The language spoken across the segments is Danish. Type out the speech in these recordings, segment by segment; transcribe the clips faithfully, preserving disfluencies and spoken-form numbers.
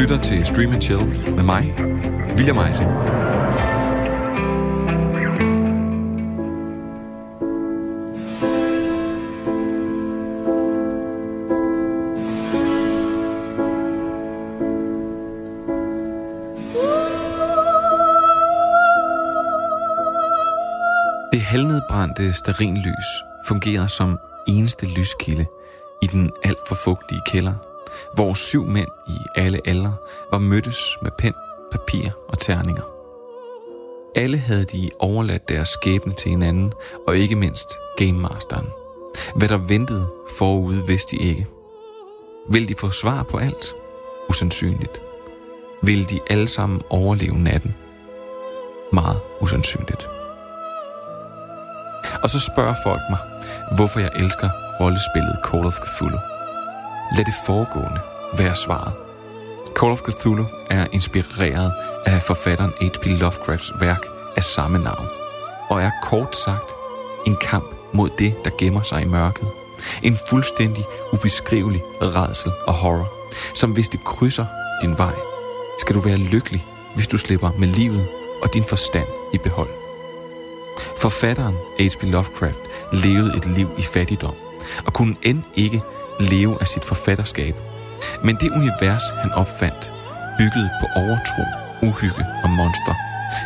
lytter til Stream and Chill med mig, William Eissing. Det halvnedbrændte stearinlys fungerer som eneste lyskilde i den alt for fugtige kælder, hvor syv mænd i alle aldre var mødtes med pen, papir og terninger. Alle havde de overladt deres skæbne til hinanden, og ikke mindst gamemasteren. Hvad der ventede forude, vidste de ikke. Vil de få svar på alt? Usandsynligt. Vil de alle sammen overleve natten? Meget usandsynligt. Og så spørger folk mig, hvorfor jeg elsker rollespillet Call of Cthulhu. Lad det foregående være svaret. Call of Cthulhu er inspireret af forfatteren H P Lovecrafts værk af samme navn, og er kort sagt en kamp mod det, der gemmer sig i mørket. En fuldstændig ubeskrivelig rædsel og horror, som hvis det krydser din vej, skal du være lykkelig, hvis du slipper med livet og din forstand i behold. Forfatteren H P Lovecraft levede et liv i fattigdom, og kunne end ikke leve af sit forfatterskab. Men det univers, han opfandt, byggede på overtro, uhygge og monster,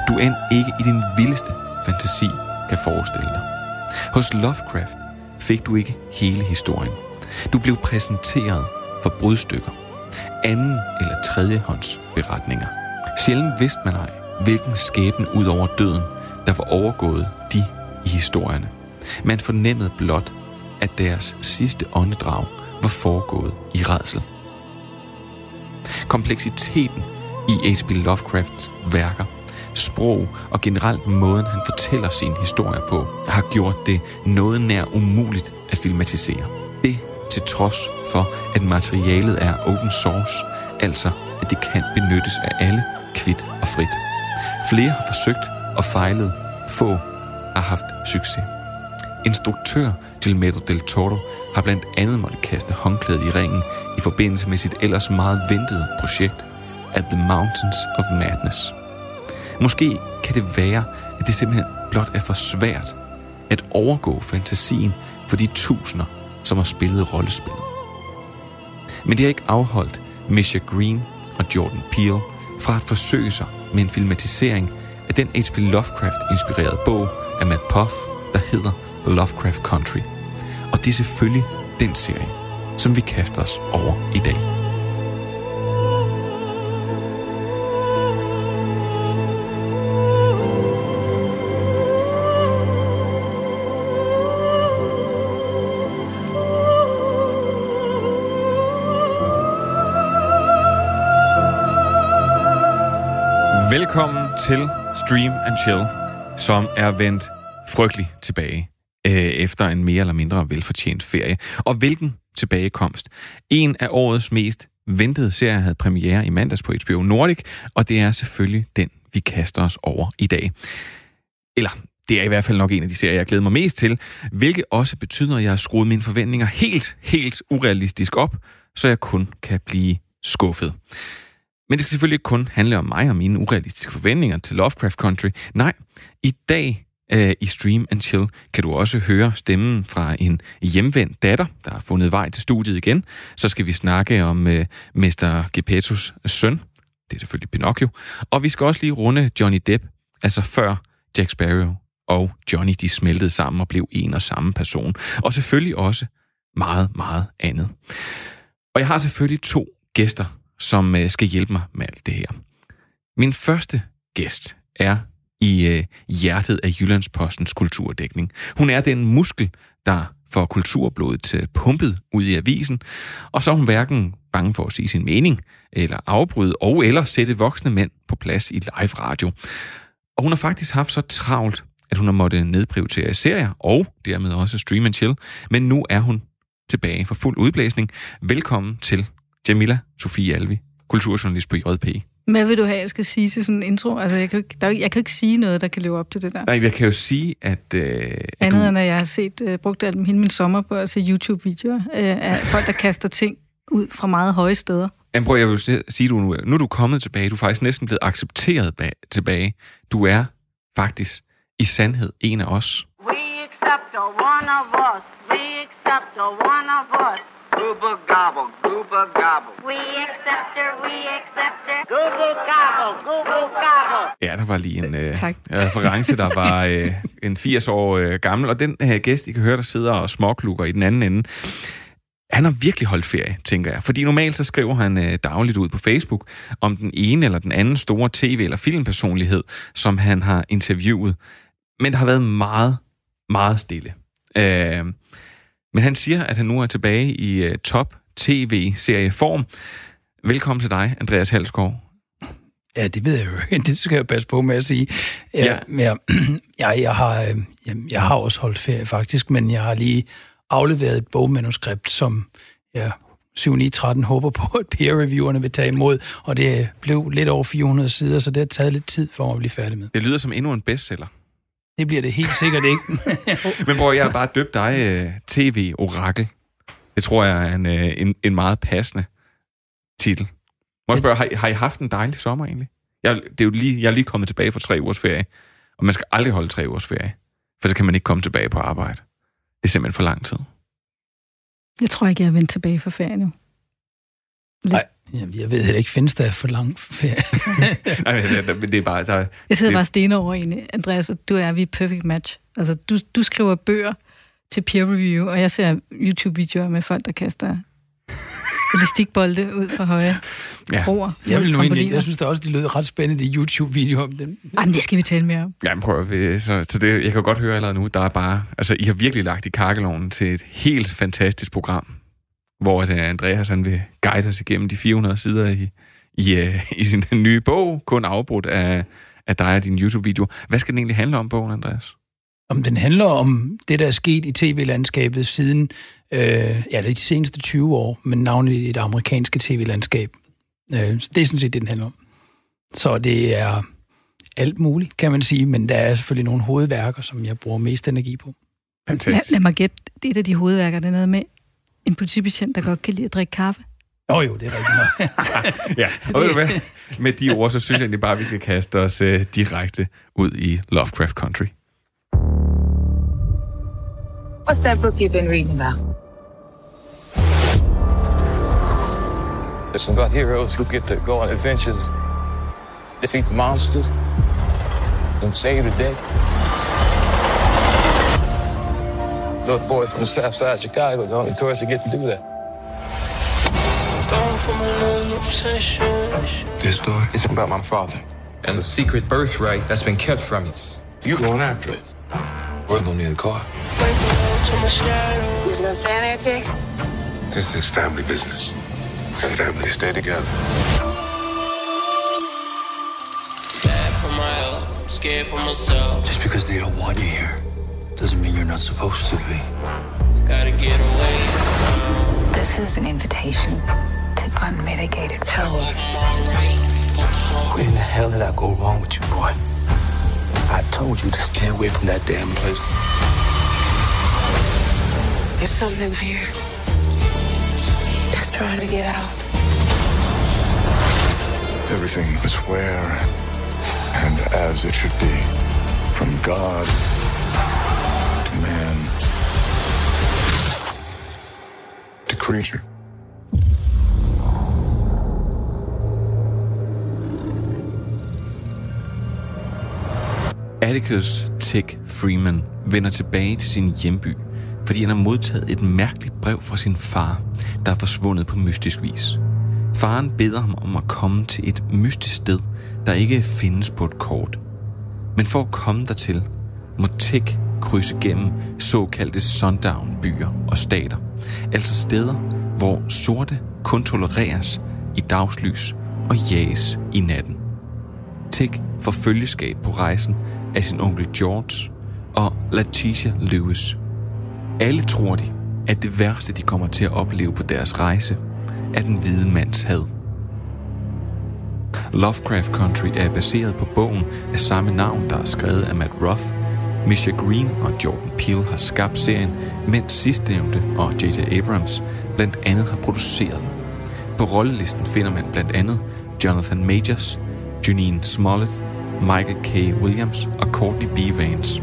du end ikke i din vildeste fantasi kan forestille dig. Hos Lovecraft fik du ikke hele historien. Du blev præsenteret for brudstykker, anden eller tredjehånds beretninger. Sjældent vidste man ej, hvilken skæbne ud over døden, der var overgået de i historierne. Man fornemmede blot, at deres sidste åndedrag var foregået i rædsel. Kompleksiteten i H P Lovecrafts værker, sprog og generelt måden, han fortæller sine historier på, har gjort det noget nær umuligt at filmatisere. Det til trods for, at materialet er open source, altså at det kan benyttes af alle kvit og frit. Flere har forsøgt og fejlet, få har haft succes. Instruktør Guillermo del Toro har blandt andet måtte kaste håndklædet i ringen i forbindelse med sit ellers meget ventede projekt At The Mountains of Madness. Måske kan det være, at det simpelthen blot er for svært at overgå fantasien for de tusinder, som har spillet rollespillet. Men det har ikke afholdt Misha Green og Jordan Peele fra at forsøge sig med en filmatisering af den H P Lovecraft-inspirerede bog af Matt Ruff, der hedder Lovecraft Country. Og det er selvfølgelig den serie, som vi kaster os over i dag. Velkommen til Stream and Chill, som er vendt frygtelig tilbage efter en mere eller mindre velfortjent ferie. Og hvilken tilbagekomst. En af årets mest ventede serier havde premiere i mandags på H B O Nordic, og det er selvfølgelig den, vi kaster os over i dag. Eller, det er i hvert fald nok en af de serier, jeg glæder mig mest til, hvilket også betyder, at jeg har skruet mine forventninger helt, helt urealistisk op, så jeg kun kan blive skuffet. Men det skal selvfølgelig ikke kun handle om mig og mine urealistiske forventninger til Lovecraft Country. Nej, i dag i Stream and Chill kan du også høre stemmen fra en hjemvendt datter, der har fundet vej til studiet igen. Så skal vi snakke om uh, mister Geppettos søn. Det er selvfølgelig Pinocchio. Og vi skal også lige runde Johnny Depp, altså før Jack Sparrow og Johnny, de smeltede sammen og blev en og samme person. Og selvfølgelig også meget, meget andet. Og jeg har selvfølgelig to gæster, som uh, skal hjælpe mig med alt det her. Min første gæst er i øh, hjertet af Jyllandspostens kulturdækning. Hun er den muskel, der får kulturblodet pumpet ud i avisen, og så er hun hverken bange for at sige sin mening, eller afbryde, og eller sætte voksne mænd på plads i live radio. Og hun har faktisk haft så travlt, at hun har måttet nedprioritere serier, og dermed også Stream and Chill, men nu er hun tilbage for fuld udblæsning. Velkommen til Jamila Sofie Alvi, kulturjournalist på J P. Hvad vil du have, jeg skal sige til sådan en intro? Altså, jeg kan jo ikke, der, jeg kan jo ikke sige noget, der kan leve op til det der. Nej, jeg kan jo sige, at... Øh, Andet du... end, at jeg har set, øh, brugt alt min, hele min sommer på at se YouTube-videoer øh, af folk, der kaster ting ud fra meget høje steder. Jamen prøv, jeg vil sige, du nu, nu er du kommet tilbage. Du er faktisk næsten blevet accepteret bag, tilbage. Du er faktisk i sandhed en af os. We accept a one of us. We accept a one of us. Gooba gobble, gooba gobble. We accept her, we accept her. Gooba gobble, gooba gobble. Ja, der var lige en øh, reference, der var øh, en firs år øh, gammel. Og den her gæst, I kan høre, der sidder og småklukker i den anden ende. Han har virkelig holdt ferie, tænker jeg. Fordi normalt så skriver han øh, dagligt ud på Facebook om den ene eller den anden store tv- eller filmpersonlighed, som han har interviewet. Men der har været meget, meget stille. Øh, men han siger, at han nu er tilbage i øh, top-tv-serieform. Velkommen til dig, Andreas Halsgaard. Ja, det ved jeg jo. Det skal jeg jo passe på med at sige. Jeg, ja. jeg, jeg, jeg, har, jeg, jeg har også holdt ferie faktisk, men jeg har lige afleveret et bogmanuskript, som jeg syv ni tretten håber på, at peer-reviewerne vil tage imod, og det blev lidt over fire hundrede sider, så det har taget lidt tid for mig at blive færdig med. Det lyder som endnu en bestseller. Det bliver det helt sikkert ikke. Men bror, jeg har bare døbt dig uh, T V-orakel. Det tror jeg er en, uh, en, en meget passende titel. Må jeg spørge, har, har I haft en dejlig sommer egentlig? Jeg, det er jo lige, jeg er lige kommet tilbage fra tre ugers ferie, og man skal aldrig holde tre ugers ferie, for så kan man ikke komme tilbage på arbejde. Det er simpelthen for lang tid. Jeg tror ikke, jeg er vendt tilbage fra ferie nu. Nej, jeg ved heller ikke, findes der for lang ferie. Nej, men det er bare... Der, jeg sidder det... bare stener over egentlig. Andreas, du og jeg, vi er perfect match. Altså, du, du skriver bøger til peer review, og jeg ser YouTube-videoer med folk, der kaster elastikbolde ud fra høje broer. Ja. Jeg, vil nu egentlig, jeg synes da også, de lød ret spændende, de YouTube-videoer om dem. Jamen, det skal vi tale mere om. Jamen, prøv at, så, så det, jeg kan godt høre allerede nu, der er bare... Altså, I har virkelig lagt i kakkeloven til et helt fantastisk program, hvor Andreas han vil guide os igennem de fire hundrede sider i, i, i, i sin nye bog, kun afbrudt af, af dig og din YouTube-video. Hvad skal den egentlig handle om, bogen, Andreas? Om den handler om det, der er sket i tv-landskabet siden øh, ja, de seneste tyve år, men navnligt i det amerikanske tv-landskab. Øh, så det er sådan set det, den handler om. Så det er alt muligt, kan man sige, men der er selvfølgelig nogle hovedværker, som jeg bruger mest energi på. Fantastisk. Lad, lad mig gætte, et af de hovedværker, der er noget med en politibetjent, der godt kan lide at drikke kaffe. Åh oh, jo, det er rigtigt nok. Ja, og ved du hvad? Med de ord, så synes jeg egentlig bare, at vi skal kaste os øh, direkte ud i Lovecraft Country. What's that book you've been reading about? It's about heroes who get to go on adventures, defeat the monsters, and save the day. Those boys from the south side of Chicago, the only tourists that get to do that. Gone from a little obsession. This story is about my father and the secret birthright that's been kept from us. You're going after it. We're going to need the car. Who's gonna stand there, Tick? This is family business. And families stay together. Bad for my own, scared for myself. Just because they don't want you here doesn't mean you're not supposed to be. I gotta get away. This is an invitation to unmitigated power. Where in the hell did I go wrong with you, boy? I told you to stay away from that damn place. There's something here that's trying to get out. Everything is where and as it should be. From God to man to creature. Atticus Tick Freeman vender tilbage til sin hjemby, fordi han har modtaget et mærkeligt brev fra sin far, der er forsvundet på mystisk vis. Faren beder ham om at komme til et mystisk sted, der ikke findes på et kort. Men for at komme dertil, må Tick krydse gennem såkaldte sundown-byer og stater, altså steder, hvor sorte kun tolereres i dagslys og jages i natten. Tick får følgeskab på rejsen af sin onkel George og Leticia Lewis. Alle tror de, at det værste, de kommer til at opleve på deres rejse, er den hvide mands had. Lovecraft Country er baseret på bogen af samme navn, der er skrevet af Matt Ruff. Misha Green og Jordan Peele har skabt serien, mens sidstnævnte og J J Abrams blandt andet har produceret den. På rollelisten finder man blandt andet Jonathan Majors, Janine Smollett, Michael K. Williams og Courtney B. Vance.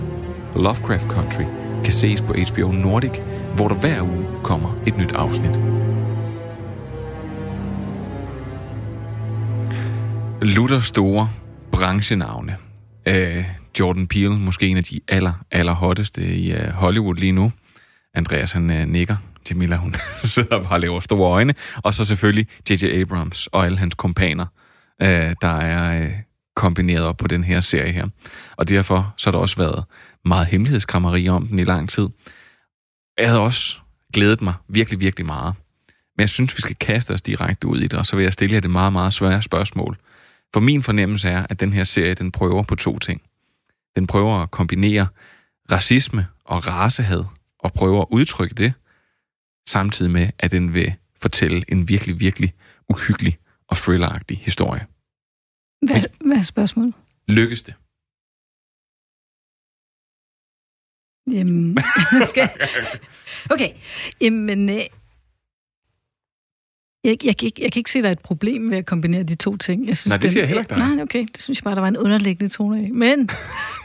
Lovecraft Country kan ses på H B O Nordic, hvor der hver uge kommer et nyt afsnit. Lutter store branchenavne. Uh, Jordan Peele, måske en af de aller, aller hotteste i uh, Hollywood lige nu. Andreas, han uh, nikker. Jamila, hun sidder og bare laver store øjne. Og så selvfølgelig J J. Abrams og alle hans kompaner, uh, der er uh, kombineret op på den her serie her. Og derfor så har der også været meget hemmelighedskrammeri om den i lang tid. Jeg havde også glædet mig virkelig, virkelig meget. Men jeg synes, vi skal kaste os direkte ud i det, og så vil jeg stille jer det meget, meget svære spørgsmål. For min fornemmelse er, at den her serie, den prøver på to ting. Den prøver at kombinere racisme og racehad, og prøver at udtrykke det, samtidig med, at den vil fortælle en virkelig, virkelig uhyggelig og thrilleragtig historie. Hvad, hvad er spørgsmålet? Lykkes det? Jamen, skal... Okay, jamen... Øh... Jeg, jeg, jeg, jeg kan ikke se, der er et problem ved at kombinere de to ting. Jeg synes, nej, det siger den, jeg heller ikke dig. Nej, okay, det synes jeg bare, der var en underliggende tone af. Men,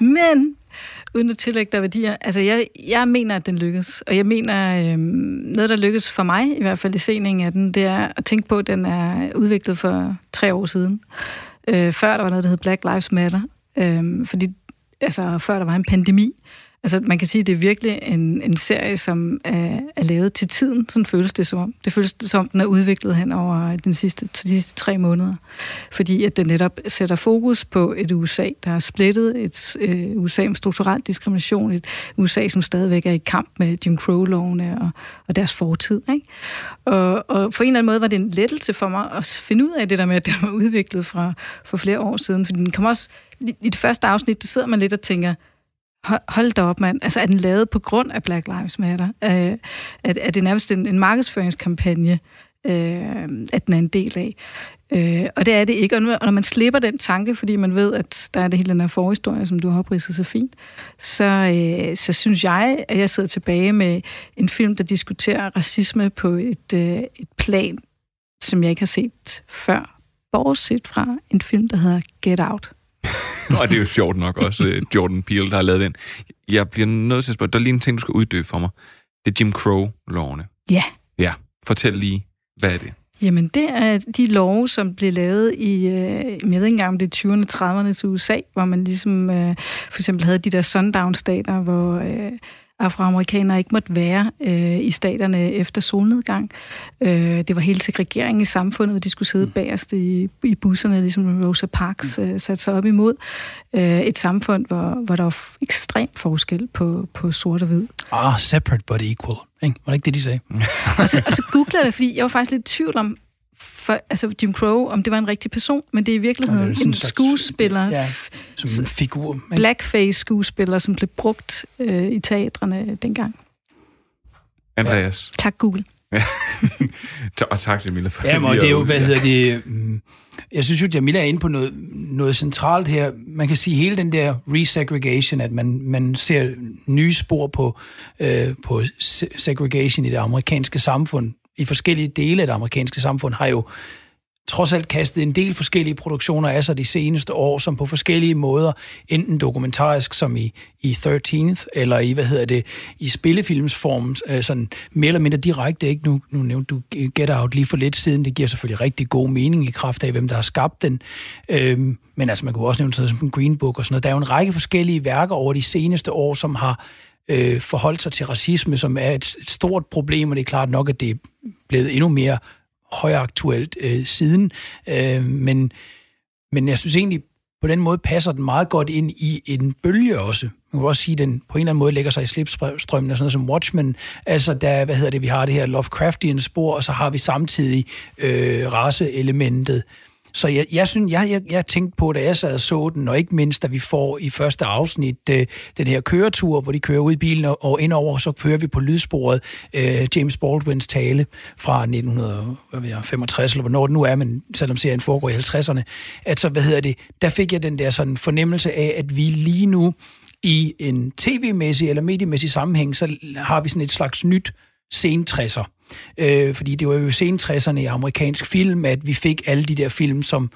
men, uden at tillægge der værdier, altså jeg, jeg mener, at den lykkes. Og jeg mener, øhm, noget, der lykkes for mig, i hvert fald i seningen af den, det er at tænke på, at den er udviklet for tre år siden. Øh, før der var noget, der hed Black Lives Matter. Øh, fordi, altså før der var en pandemi. Altså, man kan sige, at det er virkelig en, en serie, som er, er lavet til tiden. Sådan føles det som om. Det føles det som, den er udviklet hen over den sidste, de sidste tre måneder. Fordi at den netop sætter fokus på et U S A, der er splittet. Et øh, U S A med strukturel diskrimination. Et U S A, som stadigvæk er i kamp med Jim Crow-lovene og, og deres fortid. Ikke? Og, og på en eller anden måde var det en lettelse for mig at finde ud af det der med, at den var udviklet fra, for flere år siden. Fordi den kom også... I, i det første afsnit, der sidder man lidt og tænker... Hold da op, mand. Altså, er den lavet på grund af Black Lives Matter? Øh, at, at det nærmest en, en markedsføringskampagne, øh, at den er en del af? Øh, og det er det ikke. Og når man slipper den tanke, fordi man ved, at der er det hele den her forhistorie, som du har opridset så fint, så, øh, så synes jeg, at jeg sidder tilbage med en film, der diskuterer racisme på et, øh, et plan, som jeg ikke har set før, bortset fra en film, der hedder Get Out. Og det er jo sjovt nok også Jordan Peele, der har lavet den. Jeg bliver nødt til at spørge, der er lige en ting, du skal uddøbe for mig. Det er Jim Crow-lovene. Ja. Ja, fortæl lige, hvad er det? Jamen, det er de love, som blev lavet i, jeg ved ikke engang om det er tyverne og trediverne til U S A, hvor man ligesom for eksempel havde de der sundown-stater, hvor... afroamerikanere ikke måtte være øh, i staterne efter solnedgang. Øh, det var hele segregeringen i samfundet, hvor de skulle sidde bagerst i, i busserne, ligesom Rosa Parks øh, satte sig op imod. Øh, et samfund, hvor, hvor der var ekstrem forskel på, på sort og hvid. Ah, oh, separate but equal. Var det ikke det, de sagde? og, så, og så googlede jeg det, fordi jeg var faktisk lidt i tvivl om, for, altså Jim Crow, om det var en rigtig person, men det er i virkeligheden er en skuespiller, ja, som en figur, blackface-skuespiller, som blev brugt øh, i teatrene dengang. Andreas. Ja. Tak, Google. Ja. Og tak, Jamila. For jamen, det er jo, hvad hedder det... Mm, jeg synes jo, at Jamila er inde på noget, noget centralt her. Man kan sige hele den der resegregation, at man, man ser nye spor på, øh, på segregation i det amerikanske samfund. I forskellige dele af det amerikanske samfund, har jo trods alt kastet en del forskellige produktioner af sig de seneste år, som på forskellige måder, enten dokumentarisk som i, i thirteenth, eller i, hvad hedder det, i spillefilmsform, øh, sådan mere eller mindre direkte, ikke? Nu, nu nævnte du Get Out lige for lidt siden, det giver selvfølgelig rigtig god mening i kraft af, hvem der har skabt den, øhm, men altså man kunne også nævne sådan noget som Green Book og sådan noget. Der er jo en række forskellige værker over de seneste år, som har øh, forholdt sig til racisme, som er et, et stort problem, og det er klart nok, at det er blevet endnu mere højaktuelt øh, siden, øh, men, men jeg synes egentlig, på den måde passer den meget godt ind i en bølge også. Man kan også sige, at den på en eller anden måde lægger sig i slipstrømmen og sådan noget som Watchmen. Altså, der, hvad hedder det, vi har det her Lovecraftian spor, og så har vi samtidig øh, raceelementet. Så jeg, jeg synes, jeg, jeg, jeg tænkte på, da jeg sad og så den, og ikke mindst, da vi får i første afsnit øh, den her køretur, hvor de kører ud i bilen, og, og indover, så kører vi på lydsporet øh, James Baldwins tale fra nitten femogtres, eller hvornår det nu er, men selvom serien foregår i halvtredserne, at så, hvad hedder det, der fik jeg den der sådan fornemmelse af, at vi lige nu i en tv-mæssig eller mediemæssig sammenhæng, så har vi sådan et slags nyt sentresser. Øh, fordi det var jo sent tresserne i amerikansk film, at vi fik alle de der film, som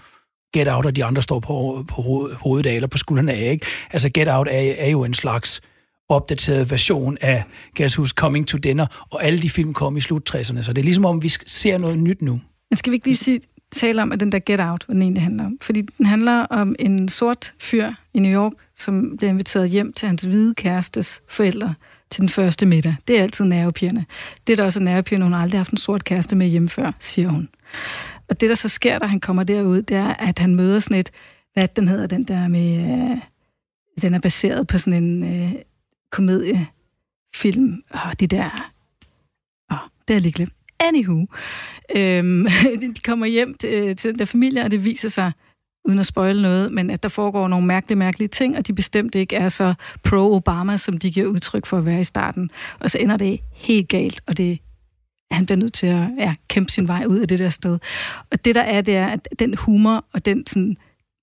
Get Out og de andre står på, på hovedet af, eller på skuldrene af, ikke? Altså Get Out er, er jo en slags opdateret version af, kan jeg huske, Coming to Dinner, og alle de film kom i slut tresserne, så det er ligesom om, vi ser noget nyt nu. Men skal vi ikke lige sige, tale om, at den der Get Out, hvad den egentlig handler om? Fordi den handler om en sort fyr i New York, som bliver inviteret hjem til hans hvide kærestes forældre til den første middag. Det er altid nervepirrende. Det er da også nervepirrende, hun har aldrig haft en sort kæreste med hjemme før, siger hun. Og det, der så sker, da han kommer derud, det er, at han møder sådan et, hvad den hedder, den der med, øh, den er baseret på sådan en øh, komediefilm. Åh, de der, åh, det er lige glemt. Anywho. Øhm, de kommer hjem til, til den der familie, og det viser sig, uden at spoile noget, men at der foregår nogle mærkelige, mærkelige ting, og de bestemt ikke er så pro-Obama, som de giver udtryk for at være i starten. Og så ender det helt galt, og det han bliver nødt til at ja, kæmpe sin vej ud af det der sted. Og det der er, det er, at den humor og den sådan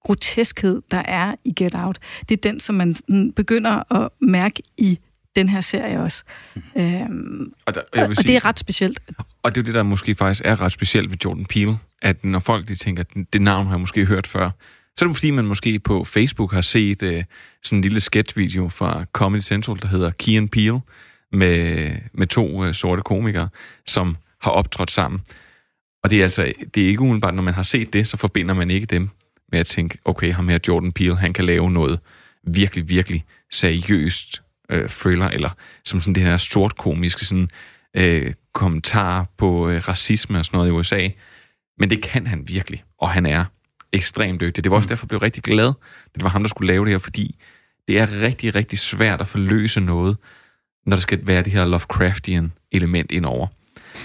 groteskhed, der er i Get Out, det er den, som man sådan begynder at mærke i den her serie også. Mm. Øhm, og, der, og, og sige, det er ret specielt. Og det er det, der måske faktisk er ret specielt ved Jordan Peele, at når folk de tænker, at det navn har jeg måske hørt før, så er det fordi, man måske på Facebook har set uh, sådan en lille sketchvideo fra Comedy Central, der hedder Key and Peele, med, med to uh, sorte komikere, som har optrådt sammen. Og det er altså det er ikke umiddelbart, når man har set det, så forbinder man ikke dem med at tænke, okay, ham her Jordan Peele, han kan lave noget virkelig, virkelig seriøst øh, thriller, eller som sådan det her sortkomiske sådan, øh, kommentar på øh, racisme og sådan noget i U S A. Men det kan han virkelig, og han er ekstremt dygtig. Det var også derfor, jeg blev rigtig glad, det var ham, der skulle lave det her, fordi det er rigtig, rigtig svært at forløse noget, når der skal være det her Lovecraftian element indover.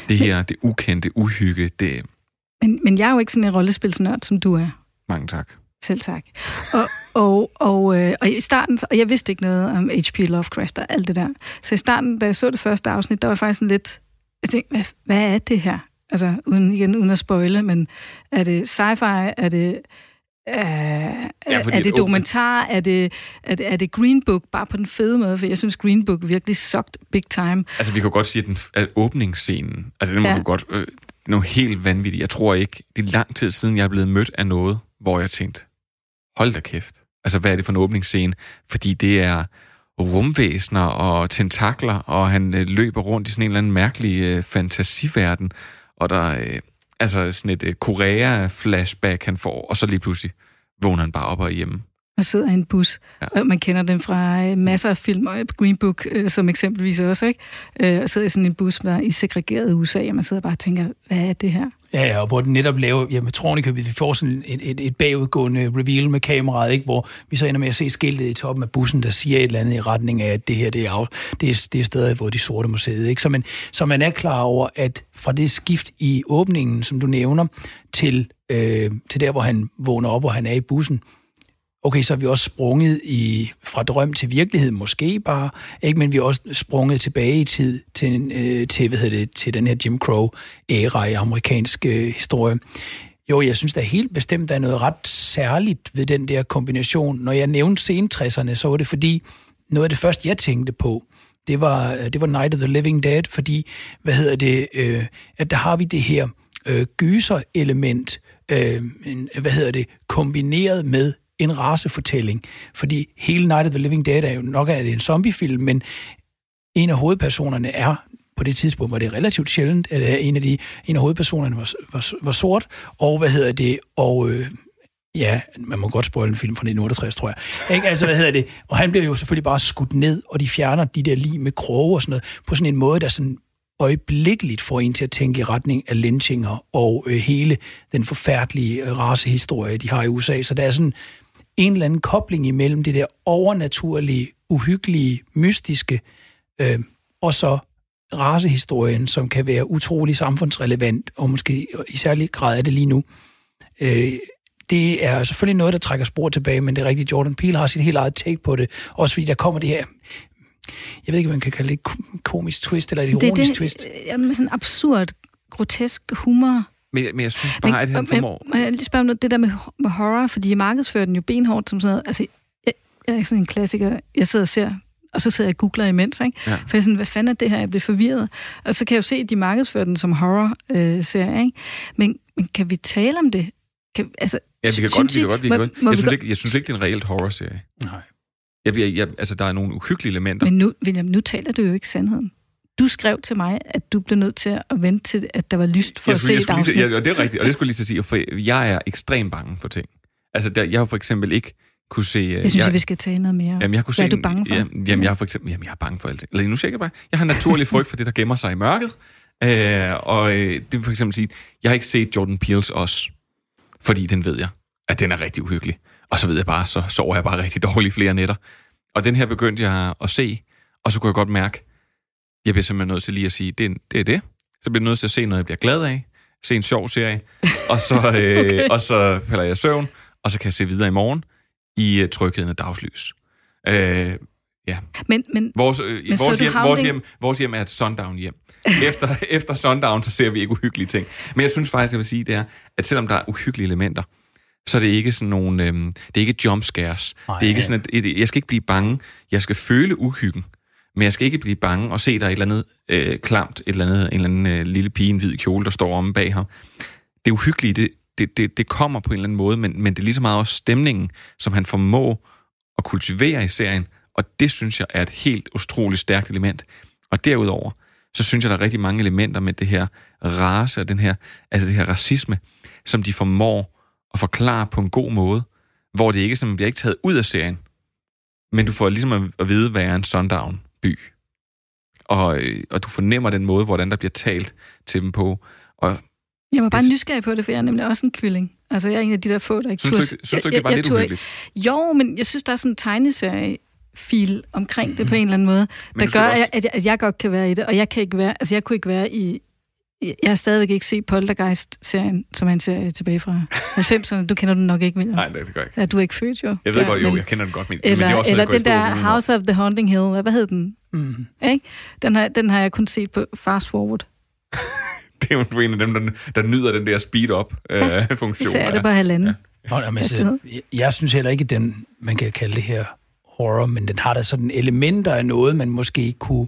Det her, det ukendte, uhygge, det... Men, men jeg er jo ikke sådan en rollespilsnørd, som du er. Mange tak. Selv tak. Og, og, og, øh, og i starten, og jeg vidste ikke noget om H P Lovecraft og alt det der, så i starten, da jeg så det første afsnit, der var faktisk sådan lidt, jeg tænkte, hvad, hvad er det her? Altså, uden, igen, uden at spoile, men er det sci-fi, er det... Uh, ja, er det dokumentar? Er det, er, det, er det Green Book? Bare på den fede måde, for jeg synes, Green Book virkelig sucked big time. Altså, vi kan godt sige, at, den, at åbningsscenen, altså det må ja. du godt... Øh, noget helt vanvittigt. Jeg tror ikke, det er lang tid siden, jeg er blevet mødt af noget, hvor jeg tænkte, hold da kæft. Altså, hvad er det for en åbningsscene? Fordi det er rumvæsener og tentakler, og han øh, løber rundt i sådan en eller anden mærkelig øh, fantasiverden, og der... Øh, Altså sådan et uh, Korea-flashback, han får, og så lige pludselig vågner han bare op og hjemme. Og sidder i en bus. Ja. Og man kender den fra uh, masser af film, og Green Book uh, som eksempelvis også, ikke? Uh, og sidder i sådan en bus, der er i segregeret U S A, og man sidder bare og tænker, hvad er det her? Ja, ja, og hvor den netop laver, jamen tror jeg, vi får sådan et, et, et bagudgående reveal med kameraet, ikke? Hvor vi så ender med at se skiltet i toppen af bussen, der siger et eller andet i retning af, at det her, det er, det er, det er stedet, hvor de sorte må sidde, ikke? Så man, så man er klar over, at fra det skift i åbningen, som du nævner, til, øh, til der, hvor han vågner op, og han er i bussen, okay, så er vi også sprunget i, fra drøm til virkelighed, måske bare, ikke? Men vi er også sprunget tilbage i tid til, øh, til, hvad hedder det, til den her Jim Crow-æra i amerikansk øh, historie. Jo, jeg synes da helt bestemt, der er noget ret særligt ved den der kombination. Når jeg nævnte sent tresserne, så var det fordi, noget af det første, jeg tænkte på, det var, det var Night of the Living Dead, fordi, hvad hedder det, øh, at der har vi det her øh, gyser-element, øh, hvad hedder det, kombineret med en racefortælling, fordi hele Night of the Living Dead er jo nok er det en zombiefilm, men en af hovedpersonerne er, på det tidspunkt var det relativt sjældent, at en af, de, en af hovedpersonerne var, var, var sort, og hvad hedder det, og øh, ja, man må godt spoile en film fra nitten otteogtres, tror jeg, ikke? Altså, hvad hedder det, og han bliver jo selvfølgelig bare skudt ned, og de fjerner de der lig med kroge og sådan noget, på sådan en måde, der sådan øjeblikkeligt får en til at tænke i retning af lynchinger, og øh, hele den forfærdelige racehistorie, de har i U S A, så der er sådan en eller anden kobling imellem det der overnaturlige, uhyggelige, mystiske, øh, og så racehistorien, som kan være utrolig samfundsrelevant, og måske i særlig grad er det lige nu. Øh, det er selvfølgelig noget, der trækker spor tilbage, men det er rigtigt, Jordan Peele har sit helt eget take på det, også fordi der kommer det her, jeg ved ikke, om man kan kalde det et komisk twist, eller et ironisk det, det, twist. Jamen sådan absurd, grotesk humor. Men, men jeg synes bare, men, at han formår... Må jeg lige spørge om noget, det der med, med horror, fordi jeg markedsfører den jo benhårdt som sådan noget. Altså, jeg, jeg er sådan en klassiker. Jeg sidder og ser og så sidder jeg og googler imens, ikke? Ja. For jeg sådan, hvad fanden er det her? Jeg blev forvirret. Og så kan jeg jo se, at de markedsfører den som horror-serie, øh, ikke? Men, men kan vi tale om det? Kan, altså, ja, vi kan godt, vi kan godt, vi kan godt. Jeg synes ikke, jeg synes ikke, det er en reelt horror-serie. Nej. Jeg, jeg, jeg, altså, der er nogle uhyggelige elementer. Men nu, William, nu taler du jo ikke sandheden. Du skrev til mig, at du blev nødt til at vente til, at der var lyst for jeg skulle, at se et afsnit. Lige, jeg, det er rigtigt, og det skulle jeg lige til at sige, for jeg er ekstremt bange for ting. Altså, der, jeg har for eksempel ikke kunne se... Jeg synes, jeg, at vi skal tale noget mere. Jamen, jeg kunne Hvad se, er du bange for? Jamen, jamen, jeg er for eksempel... Jamen, jeg er bange for alt. Eller nu siger jeg bare, jeg har naturlig frygt for det, der gemmer sig i mørket. Øh, og øh, det vil for eksempel sige, jeg har ikke set Jordan Peele's Os, fordi den ved jeg, at den er rigtig uhyggelig. Og så ved jeg bare, så sover jeg bare rigtig dårligt flere nætter. Og den her begyndte jeg at se, og så kunne jeg godt mærke, jeg bliver simpelthen nødt til lige at sige, det, det er det. Så bliver jeg nødt til at se noget, jeg bliver glad af. Se en sjov serie. Og så, øh, okay. og så falder jeg i søvn, og så kan jeg se videre i morgen i uh, trygheden af dagslys. Øh, ja. Men, men, vores, øh, men vores, hjem, vores, hjem, vores hjem er et sundown-hjem. Efter, efter sundown, så ser vi ikke uhyggelige ting. Men jeg synes faktisk, jeg vil sige, det er, at selvom der er uhyggelige elementer, så det er ikke sådan nogle, øh, det er ikke jump scares. Ej, det er ikke sådan, at jeg skal ikke blive bange. Jeg skal føle uhyggen, men jeg skal ikke blive bange og se der et eller andet øh, klamt, et eller andet en eller anden øh, lille pige i en hvid kjole der står omme bag ham. Det uhyggelige, det, det det det kommer på en eller anden måde, men men det er lige så meget også stemningen, som han formår at kultivere i serien, og det synes jeg er et helt utroligt stærkt element. Og derudover så synes jeg der er rigtig mange elementer med det her race og den her, altså det her racisme, som de formår og forklare på en god måde, hvor det ikke som bliver ikke taget ud af serien, men du får ligesom at vide, hvad er en sundown-by. Og, og du fornemmer den måde, hvordan der bliver talt til dem på. Og jeg var bare nysgerrig på det, for jeg er nemlig også en kylling. Altså, jeg er en af de der få, der ikke... Synes du ikke, synes du ikke jeg, det er bare lidt uhyggeligt? Ikke. Jo, men jeg synes, der er sådan en tegneserie-fil omkring mm-hmm. det på en eller anden måde, der gør, også... at, jeg, at jeg godt kan være i det, og jeg kan ikke være... Altså, jeg kunne ikke være i... Jeg har stadigvæk ikke set Poltergeist-serien, som er en serie tilbage fra halvfemserne. Du kender den nok ikke, William. Nej, det gør jeg ikke. Ja, du er ikke født, jo. Jeg ved ja, godt, jo, men, jeg kender den godt, men, eller, men det er også... Eller den der House of the Haunting Hill, hvad hed den? Mm. Ikke? Den, har, den har jeg kun set på Fast Forward. Det er jo en af dem, der, der nyder den der speed-up-funktion. Ja, øh, det er det bare halvanden. Ja. Nå, jamen, så, jeg, jeg synes heller ikke, den man kan kalde det her horror, men den har da sådan elementer af noget, man måske ikke kunne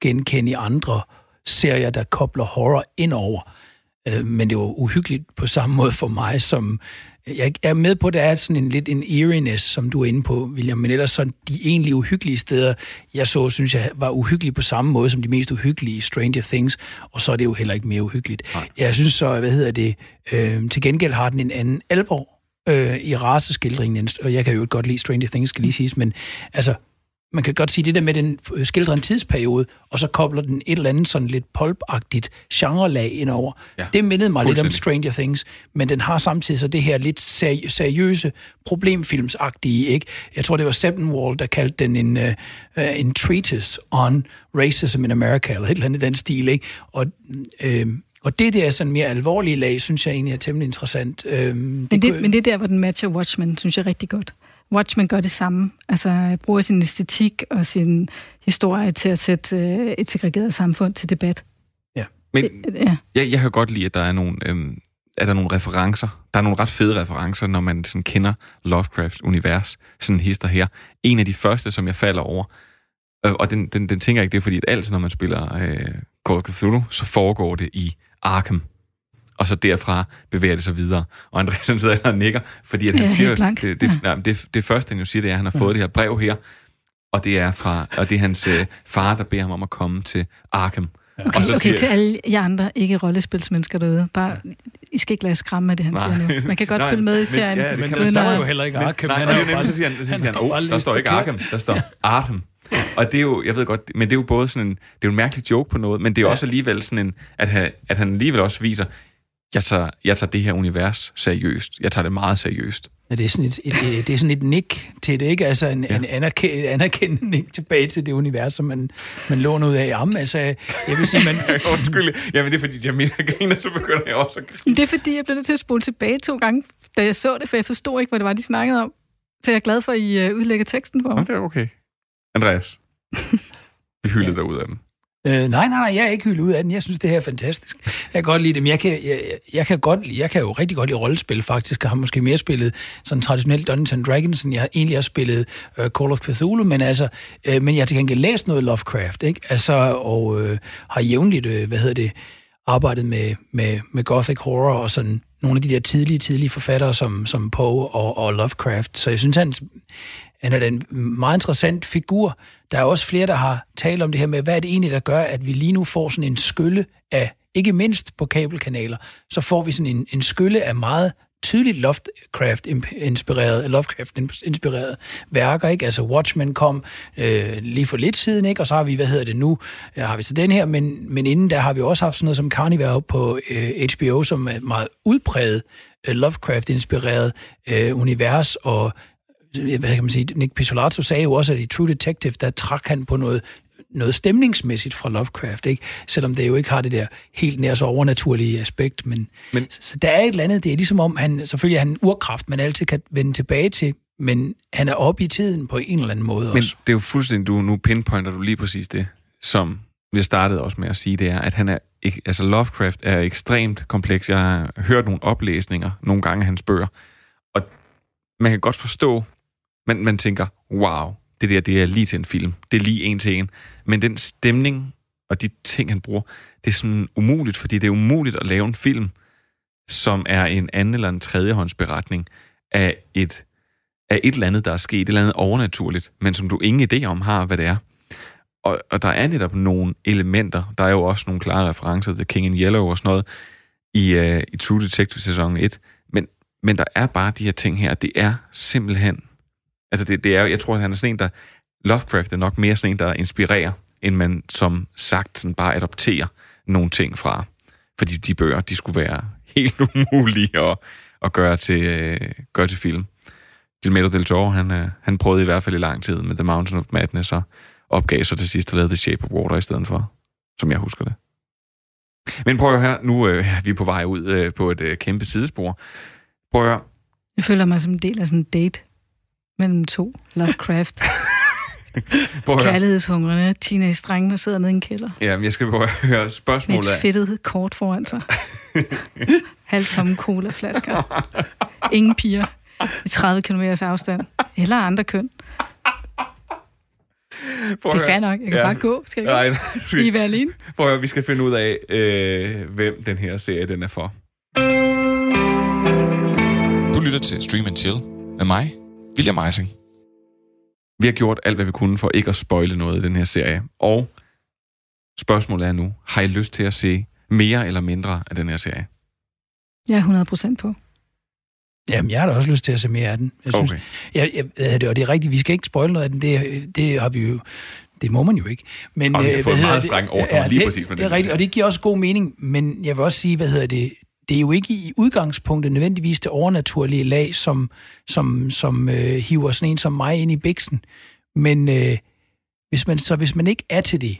genkende i andre serier, der kobler horror indover. Øh, men det var uhyggeligt på samme måde for mig, som... Jeg er med på, at der er sådan en lidt en eeriness, som du er inde på, William, men ellers sådan de egentlig uhyggelige steder, jeg så, synes jeg, var uhyggelige på samme måde som de mest uhyggelige Stranger Things, og så er det jo heller ikke mere uhyggeligt. Nej. Jeg synes så, hvad hedder det, øh, til gengæld har den en anden alvor øh, i raceskildringen, og jeg kan jo godt lide Stranger Things, skal lige siges, men altså... Man kan godt sige, det der med, den skildrer en tidsperiode, og så kobler den et eller andet sådan lidt pulp-agtigt genrelag indover. Ja, det mindede mig lidt om Stranger Things, men den har samtidig så det her lidt seri- seriøse, problemfilmsagtige, ikke? Jeg tror, det var Seppenwall, der kaldte den en, uh, en treatise on racism in America, eller et eller andet den stil, ikke? Og... Øh, Og det der sådan mere alvorlige lag, synes jeg egentlig er temmelig interessant. Øhm, men, det, kunne... men det der, hvor den matcher Watchmen, synes jeg rigtig godt. Watchmen gør det samme. Altså bruger sin æstetik og sin historie til at sætte øh, et segregeret samfund til debat. Ja, men det, ja. Jeg, jeg kan godt lide, at der er nogle, øhm, er der nogle referencer. Der er nogle ret fede referencer, når man sådan kender Lovecrafts univers, sådan hister her. En af de første, som jeg falder over, øh, og den, den, den tænker jeg ikke, det er fordi, at altid, når man spiller øh, Call of Cthulhu, så foregår det i Arkham. Og så derfra bevæger det sig videre. Og Andreas sidder og nikker, fordi at han siger, at det, det, ja. det, det første, han jo siger, det er, at han har fået ja. det her brev her, og det er fra og det er hans øh, far, der beder ham om at komme til Arkham. Ja. Okay, og så okay siger, til alle jer andre ikke-rollespilsmennesker derude. Bare, ja. I skal ikke lade skræmme af det, han nej. siger nu. Man kan godt nej, følge med i serien. Ja, men der står jo heller ikke Arkham. Men, nej, nej, så siger han, så siger han, han oh, der står ikke Arkham, der står ja. Arkham. Og det er jo, jeg ved godt, men det er jo både sådan en, det er jo en mærkelig joke på noget, men det er jo ja. også alligevel sådan en, at, ha, at han alligevel også viser, jeg tager, jeg tager det her univers seriøst. Jeg tager det meget seriøst. Ja, det er sådan et, et, det er sådan et nik til det, ikke? Altså en, ja. en anerkendende anerkend, nik tilbage til det univers, som man, man låner ud af i armen. Altså, jeg vil sige, man... Undskyld, jamen det er fordi, Jamila griner, så begynder jeg også at grine. Det er fordi, jeg blev nødt til at spole tilbage to gange, da jeg så det, for jeg forstod ikke, hvad det var, de snakkede om. Så jeg er glad for, at I udlægger teksten for mig. Ja, det er okay. Andreas, vi hyldede ja. dig ud af den. Øh, nej, nej, nej, jeg er ikke hyldet ud af den. Jeg synes, det her er fantastisk. Jeg kan godt lide dem. Jeg kan, jeg, jeg kan, godt, jeg kan jo rigtig godt lide rollespil, faktisk. Jeg har måske mere spillet sådan traditionelt Dungeons and Dragons, end jeg egentlig har spillet uh, Call of Cthulhu, men altså, øh, men jeg har til gengæld læst noget Lovecraft, ikke? Altså, og øh, har jævnligt, øh, hvad hedder det, arbejdet med, med, med gothic horror og sådan nogle af de der tidlige, tidlige forfattere som, som Poe og, og Lovecraft. Så jeg synes, han, han er en meget interessant figur. Der er også flere, der har talt om det her med, hvad er det egentlig, der gør, at vi lige nu får sådan en skylle af, ikke mindst på kabelkanaler, så får vi sådan en, en skylle af meget tydeligt Lovecraft-inspirerede Lovecraft-inspirerede værker, ikke? Altså Watchmen kom øh, lige for lidt siden, ikke? Og så har vi, hvad hedder det nu, ja, har vi så den her, men, men inden der har vi også haft sådan noget som Carnival på øh, H B O, som er meget udpræget øh, Lovecraft-inspireret øh, univers, og hvad kan man sige, Nick Pizzolatto sagde jo også, at i True Detective, der trak han på noget noget stemningsmæssigt fra Lovecraft, ikke? Selvom det jo ikke har det der helt nær så overnaturlige aspekt, men, men så, så der er et eller andet, det er ligesom om, han, selvfølgelig er han en urkraft, man altid kan vende tilbage til, men han er oppe i tiden på en eller anden måde men også. Men det er jo fuldstændig, du, nu pinpointer du lige præcis det, som jeg startede også med at sige, det er, at han er, altså Lovecraft er ekstremt kompleks. Jeg har hørt nogle oplæsninger, nogle gange af hans bøger, og man kan godt forstå, men man tænker, wow, det der, det er lige til en film. Det er lige en til en. Men den stemning og de ting, han bruger, det er sådan umuligt, fordi det er umuligt at lave en film, som er en anden eller en tredjehåndsberetning af et, af et eller andet, der er sket, et eller andet overnaturligt, men som du ingen idé om har, hvad det er. Og, og der er netop nogle elementer, der er jo også nogle klare referencer, The King in Yellow og sådan noget, i, uh, i True Detective sæson et. Men, men der er bare de her ting her, det er simpelthen... Altså, det, det er, jeg tror, at han er sådan en, der... Lovecraft er nok mere sådan en, der inspirerer, end man som sagt sådan bare adopterer nogle ting fra. Fordi de bøger, de skulle være helt umulige at, at gøre, til, gøre til film. Guillermo del Toro, han, han prøvede i hvert fald i lang tid med The Mountains of Madness, og opgav sig til sidst og lavede The Shape of Water i stedet for, som jeg husker det. Men prøv at høre, nu øh, vi er på vej ud øh, på et øh, kæmpe sidespor. Prøv at høre. Jeg føler mig som en del af sådan en date mellem to Lovecraft. Kærlighedshungrende teenage-drenge, der sidder nede i en kælder. Jamen, jeg skal bare høre spørgsmålet. Med et fedtet kort foran sig. Halvtomme colaflasker. Ingen piger i tredive kilometer afstand. Eller andre køn. Prøv det er fair nok. Jeg kan ja. bare gå. Skal jeg nej, nej. I være alene. Prøv at høre, vi skal finde ud af, øh, hvem den her serie den er for. Du lytter til Stream and Chill med mig, William Eissing. Vi har gjort alt, hvad vi kunne for ikke at spoile noget i den her serie. Og spørgsmålet er nu, har I lyst til at se mere eller mindre af den her serie? Jeg er hundrede procent på. Jamen, jeg har da også lyst til at se mere af den. Jeg okay. synes, jeg, jeg, og det er rigtigt, vi skal ikke spoile noget af den. Det, det har vi jo... Det må man jo ikke. Men, og vi har fået meget streng ordning ja, lige det, præcis med det. Det er rigtigt, og det giver også god mening. Men jeg vil også sige, hvad hedder det... Det er jo ikke i udgangspunktet nødvendigvis det overnaturlige lag, som, som, som øh, hiver sådan en som mig ind i biksen. Men øh, hvis man, så hvis man ikke er til det,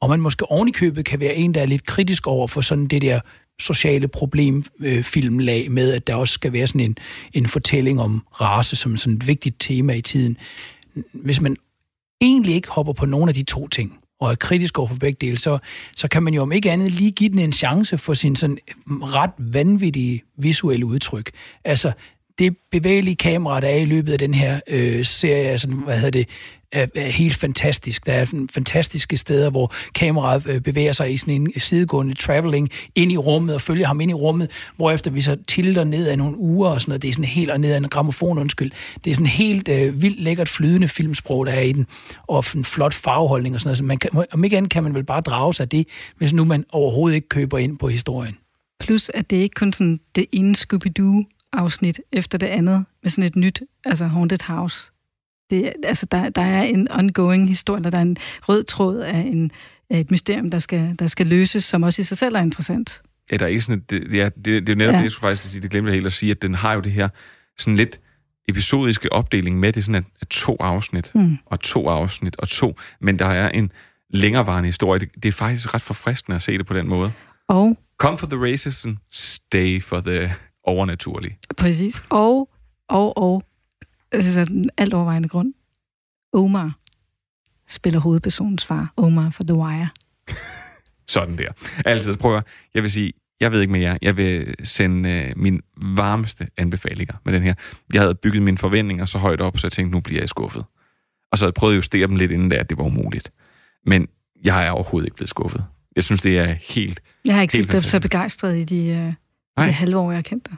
og man måske oven i købet kan være en, der er lidt kritisk over for sådan det der sociale problemfilmlag øh, med, at der også skal være sådan en, en fortælling om race som sådan et vigtigt tema i tiden. Hvis man egentlig ikke hopper på nogen af de to ting, og er kritisk over for begge dele, så, så kan man jo om ikke andet lige give den en chance for sin sådan ret vanvittige visuelle udtryk. Altså, det bevægelige kamera, der er i løbet af den her øh, serie, altså, hvad hedder det, er, er helt fantastisk. Der er fantastiske steder, hvor kameraet bevæger sig i sådan en sidegående traveling ind i rummet, og følger ham ind i rummet, hvorefter vi så tilter ned af nogle uger og sådan noget. Det er sådan helt, og ned af en grammofon, undskyld. Det er sådan helt øh, vildt lækkert flydende filmsprog, der er i den, og en flot farveholdning og sådan noget. Så man kan, om ikke andet kan man vel bare drage sig af det, hvis nu man overhovedet ikke køber ind på historien. Plus, at det ikke kun sådan det ene Scooby-Doo-afsnit efter det andet, med sådan et nyt, altså Haunted House. Det, altså der, der er en ongoing historie, der er en rød tråd af, en, af et mysterium, der skal, der skal løses, som også i sig selv er interessant. Ja, der er ikke sådan et, det, ja, det, det er jo netop ja. det, jeg skulle faktisk sige, det glemte jeg helt at sige, at den har jo det her sådan lidt episodiske opdeling med, det er sådan at, at to afsnit, mm. og to afsnit, og to, men der er en længerevarende historie. Det, det er faktisk ret forfriskende at se det på den måde. Og come for the racism, stay for the overnaturlige. Præcis. Og, og, og. Altså den alt overvejende grund. Omar spiller hovedpersonens far. Omar for The Wire. Sådan der. Altså, prøv at, jeg vil sige, jeg ved ikke mere. Jeg vil sende øh, mine varmeste anbefalinger med den her. Jeg havde bygget mine forventninger så højt op, så jeg tænkte, nu bliver jeg skuffet. Og så havde jeg prøvet at justere dem lidt inden da, at det var umuligt. Men jeg er overhovedet ikke blevet skuffet. Jeg synes, det er helt Jeg har ikke set dig så begejstret i de, øh, de halve år, jeg har kendt dig.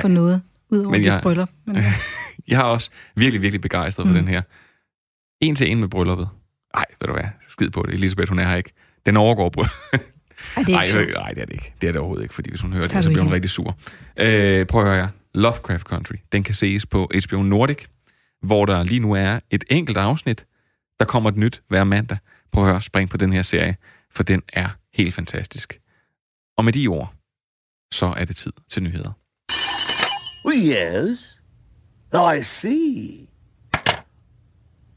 For noget, udover men dit jeg, bryllup. Men... jeg er også virkelig, virkelig begejstret mm. for den her. En til en med brylluppet. Ej, ved du hvad? Skid på det. Elisabeth, hun er her ikke. Den overgår brylluppet. Nej, det, det er det ikke. Det er det overhovedet ikke, fordi hvis hun hører det, så bliver hun rigtig sur. Øh, prøv at høre jer. Lovecraft Country. Den kan ses på H B O Nordic, hvor der lige nu er et enkelt afsnit. Der kommer et nyt hver mandag. Prøv at høre, spring på den her serie, for den er helt fantastisk. Og med de ord, så er det tid til nyheder. Yes, I see.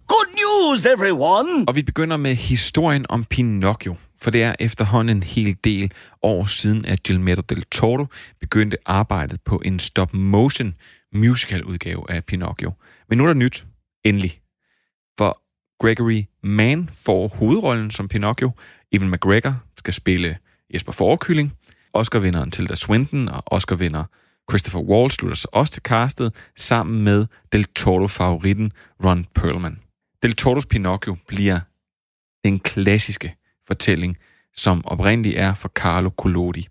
Good news, everyone! Og vi begynder med historien om Pinocchio. For det er efterhånden en hel del år siden, at Guillermo del Toro begyndte arbejdet på en stop-motion musical-udgave af Pinocchio. Men nu er der nyt. Endelig. For Gregory Mann får hovedrollen som Pinocchio. Ewan McGregor skal spille Jesper Fårekylling. Oscar-vinderen Tilda Swinton og Oscar-vinder Christopher Waltz slutter sig også til castet, sammen med Del Toro-favoritten Ron Perlman. Del Toros Pinocchio bliver den klassiske fortælling, som oprindeligt er for Carlo Collodi.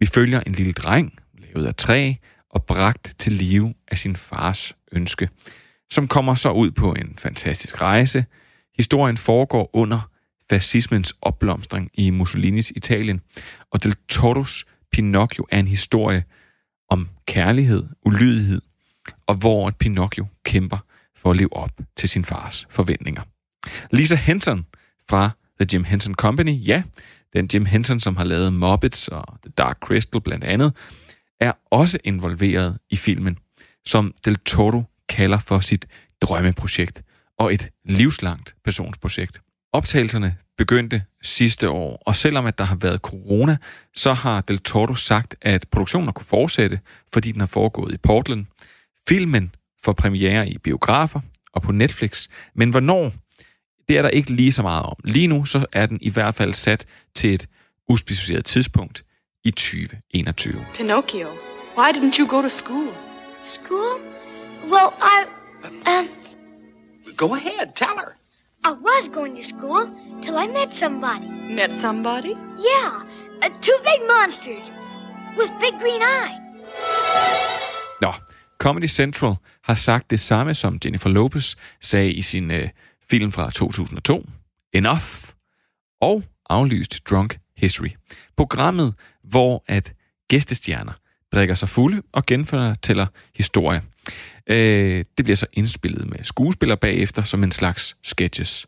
Vi følger en lille dreng, lavet af træ og bragt til live af sin fars ønske, som kommer så ud på en fantastisk rejse. Historien foregår under fascismens opblomstring i Mussolinis Italien, og Del Toros Pinocchio er en historie om kærlighed, ulydighed, og hvor Pinocchio kæmper for at leve op til sin fars forventninger. Lisa Henson fra The Jim Henson Company, ja, den Jim Henson, som har lavet Muppets og The Dark Crystal blandt andet, er også involveret i filmen, som Del Toro kalder for sit drømmeprojekt og et livslangt personsprojekt. Optagelserne begyndte sidste år, og selvom at der har været corona, så har Del Toro sagt, at produktionen kunne fortsætte, fordi den har foregået i Portland. Filmen får premiere i biografer og på Netflix, men hvornår? Det er der ikke lige så meget om. Lige nu så er den i hvert fald sat til et uspecificeret tidspunkt i tyve enogtyve. Pinocchio, why didn't you go to school? School? Well, I... Um... Go ahead, tell her. I was going to school till I met somebody. Met somebody? Yeah, uh, two big monsters with big green eyes. Nå, Comedy Central har sagt det samme, som Jennifer Lopez sagde i sin... Øh, film fra to tusind og to, Enough, og aflyst Drunk History. Programmet, hvor at gæstestjerner drikker sig fulde og genfortæller historie. Øh, det bliver så indspillet med skuespillere bagefter som en slags sketches.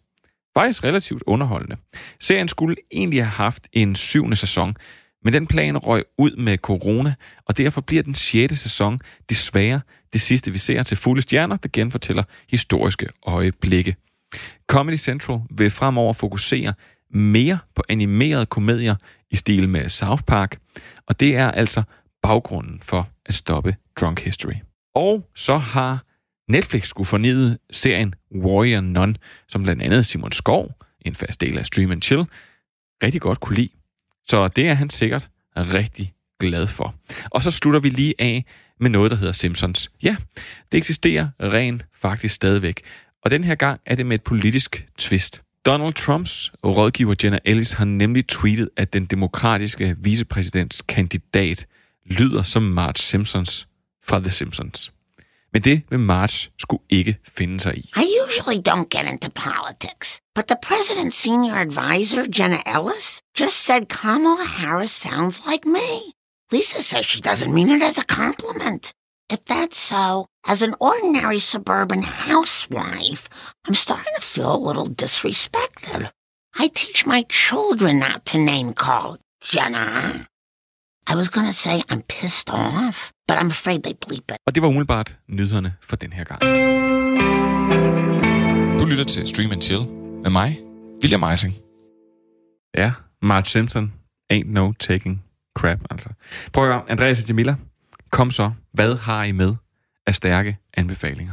Faktisk relativt underholdende. Serien skulle egentlig have haft en syvende sæson, men den plan røg ud med corona, og derfor bliver den sjette sæson desværre det sidste, vi ser til fulde stjerner, der genfortæller historiske øjeblikke. Comedy Central vil fremover fokusere mere på animerede komedier i stil med South Park, og det er altså baggrunden for at stoppe Drunk History. Og så har Netflix skulle fornyet serien Warrior Nun, som blandt andet Simon Skov, en fast del af Stream and Chill, rigtig godt kunne lide. Så det er han sikkert rigtig glad for. Og så slutter vi lige af med noget, der hedder Simpsons. Ja, det eksisterer rent faktisk stadigvæk. Og den her gang er det med et politisk twist. Donald Trumps rådgiver Jenna Ellis har nemlig tweetet, at den demokratiske vicepræsidentskandidat lyder som Marge Simpson fra The Simpsons. Men det vil Marge skulle ikke finde sig i. I usually don't get into politics, but the president's senior advisor Jenna Ellis just said Kamala Harris sounds like me. Lisa says she doesn't mean it as a compliment. If that's so, as an ordinary suburban housewife, I'm starting to feel a little disrespected. I teach my children not to name call, Jenna. I was gonna say I'm pissed off, but I'm afraid they bleep it. Og det var umiddelbart nyhederne for den her gang. Du lytter til Stream and Chill med mig, William Eissing. Ja, Marge Simpson. Ain't no taking crap, altså. Prøv at høre, Andreas og Jamila. Kom så, hvad har I med af stærke anbefalinger?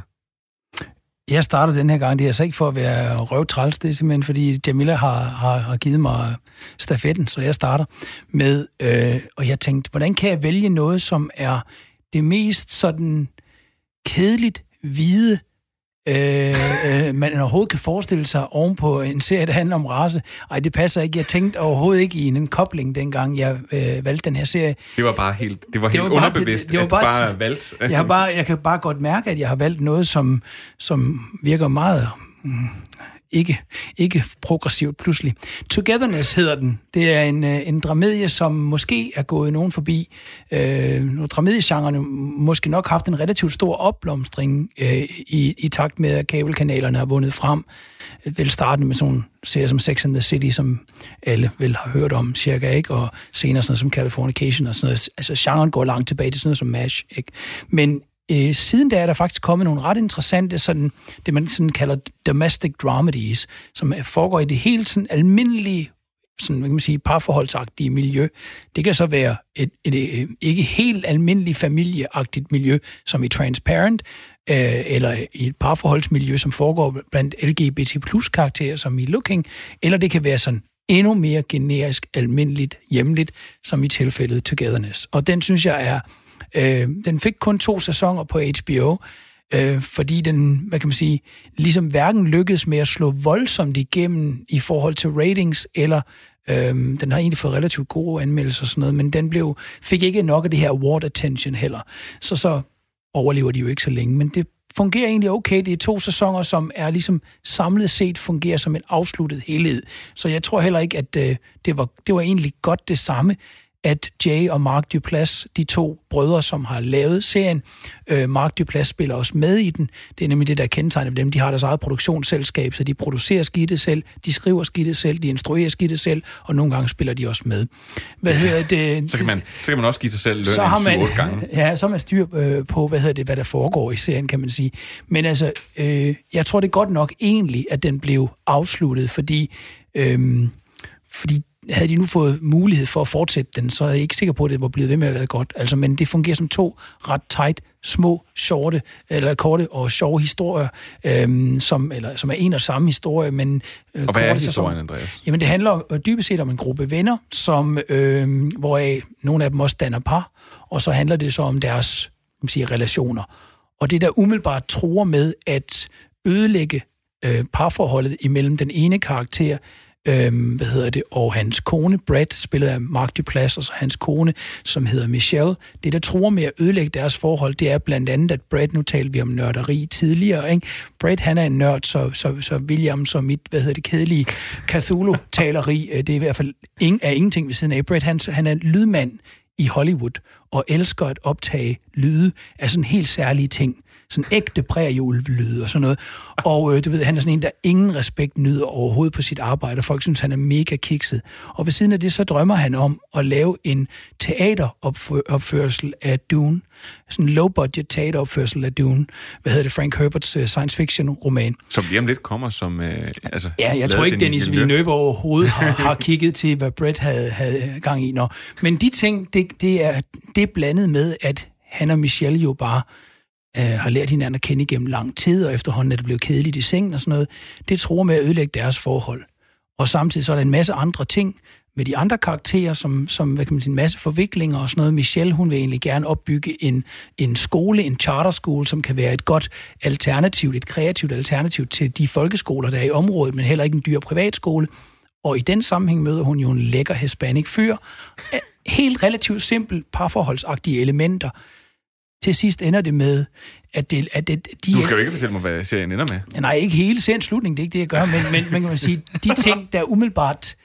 Jeg starter den her gang, det er altså ikke for at være røvtræls, det er simpelthen fordi Jamila har, har, har givet mig stafetten, så jeg starter med, øh, og jeg tænkte, hvordan kan jeg vælge noget, som er det mest sådan kedeligt hvide, øh, øh, man overhovedet kan forestille sig ovenpå en serie, der handler om race. Ej, det passer ikke. Jeg tænkte overhovedet ikke i en kobling, dengang jeg øh, valgte den her serie. Det var bare helt, det var helt det var underbevidst, det, det var bare, at du bare valgte. Jeg, har bare, jeg kan bare godt mærke, at jeg har valgt noget, som, som virker meget mm, ikke, ikke progressivt pludselig. Togetherness hedder den. Det er en, en dramedie, som måske er gået nogen forbi. Øh, dramediegenrerne måske nok haft en relativt stor opblomstring øh, i, i takt med, at kabelkanalerne har vundet frem. Vel startende med sådan en serie som Sex and the City, som alle vel har hørt om cirka, ikke? Og senere sådan noget som Californication og sådan noget. Altså genren går langt tilbage til sådan noget som MASH, ikke? Men Øh, siden da er der faktisk kommet nogle ret interessante, sådan, det man sådan kalder domestic dramedies, som foregår i det helt sådan almindelige, sådan, hvad kan man sige, parforholdsagtige miljø. Det kan så være et, et, et, et ikke helt almindeligt familieagtigt miljø, som i Transparent, øh, eller i et parforholdsmiljø, som foregår blandt L G B T plus-karakterer, som i Looking, eller det kan være sådan endnu mere generisk, almindeligt, hjemligt, som i tilfældet Togetherness. Og den synes jeg er Øh, den fik kun to sæsoner på H B O, øh, fordi den, hvad kan man sige, ligesom hverken lykkedes med at slå voldsomt igennem i forhold til ratings, eller øh, den har egentlig fået relativt gode anmeldelser og sådan noget, men den blev, fik ikke nok af det her award attention heller. Så så overlever de jo ikke så længe, men det fungerer egentlig okay. Det er to sæsoner, som er ligesom samlet set fungerer som en afsluttet helhed. Så jeg tror heller ikke, at øh, det, var, det var egentlig godt det samme, at Jay og Mark Duplass, de to brødre, som har lavet serien, øh, Mark Duplass spiller også med i den. Det er nemlig det, der kendetegner dem. De har deres eget produktionsselskab, så de producerer skidtet selv, de skriver skidtet selv, de instruerer skidtet selv, og nogle gange spiller de også med. Hvad hedder det? Så kan man, så kan man også give sig selv løn en syv otte gange. Ja, så er man styr øh, på, hvad hedder det, hvad der foregår i serien, kan man sige. Men altså, øh, jeg tror det er godt nok egentlig, at den blev afsluttet, fordi øh, fordi havde de nu fået mulighed for at fortsætte den, så er jeg ikke sikker på, at det var blevet ved med at være godt. Altså, men det fungerer som to ret tight, små, shorte, eller korte og sjove historier, øhm, som, eller, som er en og samme historie. Men, øh, og hvad er historien, Andreas? Jamen, det handler dybest set om en gruppe venner, som, øh, hvoraf nogle af dem også danner par, og så handler det så om deres man siger, relationer. Og det, der umiddelbart truer med at ødelægge øh, parforholdet imellem den ene karakter, Øhm, hvad hedder det, og hans kone, Brad, spillet af Mark Duplass, og så hans kone, som hedder Michelle. Det, der tror med at ødelægge deres forhold, det er blandt andet, at Brad, nu talte vi om nørderi tidligere, ikke? Brad, han er en nørd, så, så, så William, som mit, hvad hedder det, kedelige Cthulhu-taleri, det er i hvert fald ing, er ingenting ved siden af. Brad, han, han er en lydmand i Hollywood, og elsker at optage lyde af sådan helt særlige ting. Sådan ægte prærieulvelyde og sådan noget. Og øh, du ved, han er sådan en, der ingen respekt nyder overhovedet på sit arbejde, og folk synes, han er mega kikset. Og ved siden af det, så drømmer han om at lave en teateropførsel af Dune. Sådan en low-budget teateropførsel af Dune. Hvad hedder det? Frank Herberts uh, science fiction-roman. Som lige om lidt kommer som... Øh, altså, ja, jeg tror ikke, Dennis Villeneuve overhovedet har, har kigget til, hvad Brett havde, havde gang i. Nå. Men de ting, det, det, er, det er blandet med, at han og Michelle jo bare... Øh, har lært hinanden at kende gennem lang tid, og efterhånden er det blevet kedeligt i sengen og sådan noget, det tror med at ødelægge deres forhold. Og samtidig så er der en masse andre ting med de andre karakterer, som, som hvad kan man sige, en masse forviklinger og sådan noget. Michelle, hun vil egentlig gerne opbygge en, en skole, en charterskole, som kan være et godt alternativ, et kreativt alternativ til de folkeskoler, der er i området, men heller ikke en dyr privatskole. Og i den sammenhæng møder hun jo en lækker hispanic fyr. Helt relativt simpelt parforholdsagtige elementer. Til sidst ender det med, at, det, at det, de... Du skal jo ikke fortælle mig, hvad serien ender med. Nej, ikke hele seriens slutning, det er ikke det, jeg gør, men, men man kan man sige, de ting, der umiddelbart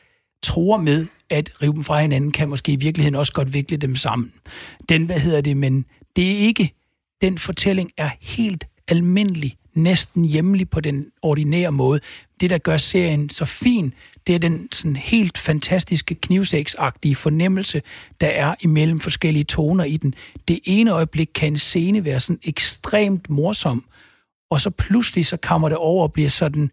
tror med at rive dem fra hinanden, kan måske i virkeligheden også godt vikle dem sammen. Den, hvad hedder det, men det er ikke... Den fortælling er helt almindelig, næsten hjemlig på den ordinære måde. Det, der gør serien så fin, det er den sådan helt fantastiske knivsæksagtige fornemmelse, der er imellem forskellige toner i den. Det ene øjeblik kan en scene være sådan ekstremt morsom, og så pludselig så kommer det over og bliver sådan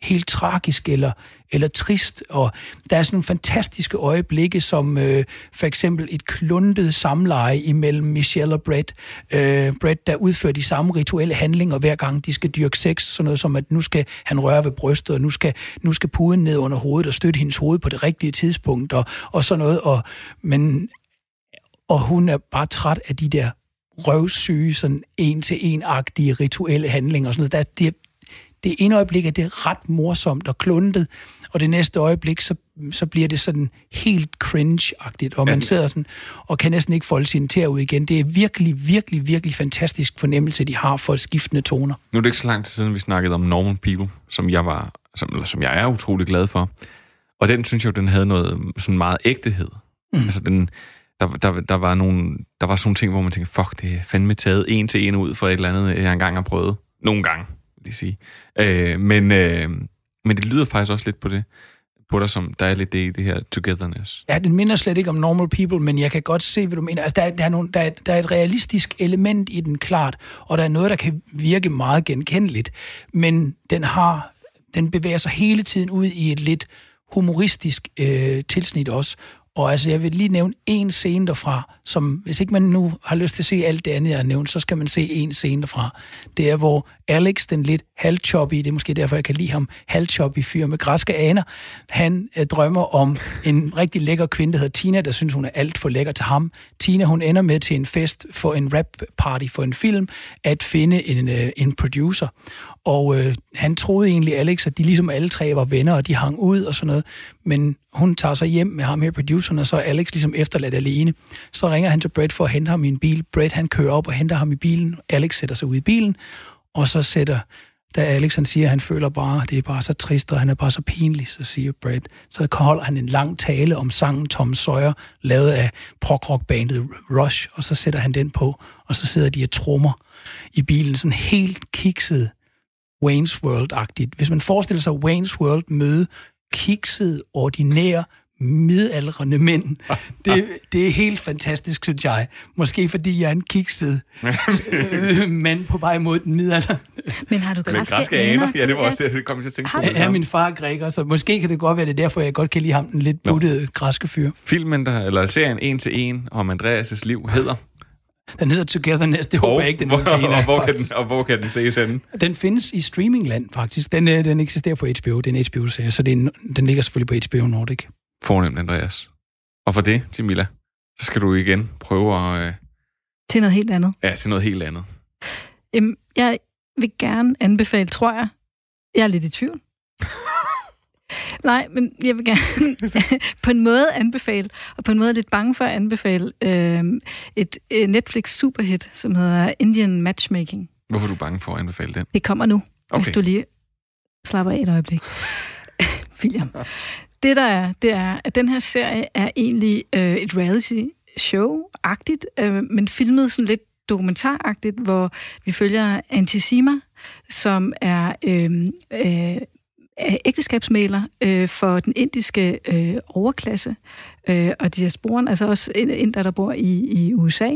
helt tragisk eller, eller trist, og der er sådan nogle fantastiske øjeblikke, som øh, for eksempel et kluntet samleje imellem Michelle og Brad. Øh, Brad, der udfører de samme rituelle handlinger, hver gang de skal dyrke sex, sådan noget som, at nu skal han røre ved brystet, og nu skal, nu skal puden ned under hovedet, og støtte hendes hoved på det rigtige tidspunkt, og, og sådan noget, og, men, og hun er bare træt af de der røvsyge, sådan en-til-en-agtige rituelle handlinger, og sådan noget. Der, det Det ene øjeblik er det ret morsomt og kluntet, og det næste øjeblik, så, så bliver det sådan helt cringe-agtigt, og man sidder sådan og kan næsten ikke folde sine tæer ud igen. Det er virkelig, virkelig, virkelig fantastisk fornemmelse, de har for skiftende toner. Nu er det ikke så lang tid siden, vi snakkede om Normal People, som jeg, var, som, eller, som jeg er utrolig glad for, og den synes jeg den havde noget sådan meget ægtehed. Mm. Altså den... Der, der, der, var nogle, der var sådan nogle ting, hvor man tænker, fuck, det er fandme taget en til en ud fra et eller andet, jeg engang har prøvet. Nogle gange, vil jeg sige. Øh, men, øh, men det lyder faktisk også lidt på det, på dig, som der er lidt det i det her togetherness. Ja, den minder slet ikke om Normal People, men jeg kan godt se, hvad du mener. Altså, der, er, der, er nogle, der, er, der er et realistisk element i den, klart, og der er noget, der kan virke meget genkendeligt, men den, har, den bevæger sig hele tiden ud i et lidt humoristisk øh, tilsnit også. Og altså, jeg vil lige nævne en scene derfra, som, hvis ikke man nu har lyst til at se alt det andet, jeg har nævnt, så skal man se en scene derfra. Det er, hvor Alex, den lidt halvchoppy, det er måske derfor, jeg kan lide ham, halvchoppy fyr med græske aner, han øh, drømmer om en rigtig lækker kvinde, der hedder Tina, der synes, hun er alt for lækker til ham. Tina, hun ender med til en fest for en rap-party for en film, at finde en, øh, en producer. Og øh, han troede egentlig, Alex, at de ligesom alle tre var venner, og de hang ud og sådan noget. Men hun tager sig hjem med ham her, produceren, og så er Alex ligesom efterladt alene. Så ringer han til Brad for at hente ham i en bil. Brad, han kører op og henter ham i bilen. Alex sætter sig ud i bilen, og så sætter... Da Alex, han siger, at han føler bare, det er bare så trist, og han er bare så pinlig, så siger Brad. Så holder han en lang tale om sangen Tom Sawyer, lavet af prog-rock-bandet Rush, og så sætter han den på, og så sidder de og trommer i bilen, sådan helt kikset. Wayne's World-agtigt. Hvis man forestiller sig Wayne's World møde kiksede, ordinære, midaldrende mænd, det, det er helt fantastisk, synes jeg. Måske fordi jeg er en kikset øh, mand på vej mod den midalder. Men har du græske, græske aner? Ja, det var også det, jeg kom til at tænke på. Ja, min far er græker, så måske kan det godt være, det derfor, jeg godt kan lide ham, den lidt buttede græske fyr. Filmen, der, eller serien En til En om Andreas' liv hedder... Den hedder Togetherness, det håber jeg ikke, den hedder til en af, og hvor kan den, og hvor kan den ses henne? Den findes i streamingland, faktisk. Den, den eksisterer på H B O, det er en H B O-serie, så den, den ligger selvfølgelig på H B O Nordic. Fornemt, Andreas. Og for det, Jamila, så skal du igen prøve at... Øh... Til noget helt andet. Ja, til noget helt andet. Jamen, jeg vil gerne anbefale, tror jeg, jeg er lidt i tvivl. Nej, men jeg vil gerne på en måde anbefale, og på en måde lidt bange for at anbefale, øh, et Netflix-superhit, som hedder Indian Matchmaking. Hvorfor er du bange for at anbefale den? Det kommer nu, okay. Hvis du lige slapper af et øjeblik. William. Det der er, det er, at den her serie er egentlig øh, et reality-show-agtigt, øh, men filmet sådan lidt dokumentaragtigt, hvor vi følger Antisima, som er... Øh, øh, ægteskabsmægler øh, for den indiske øh, overklasse, øh, og diasporen, altså også inder, der bor i, i U S A.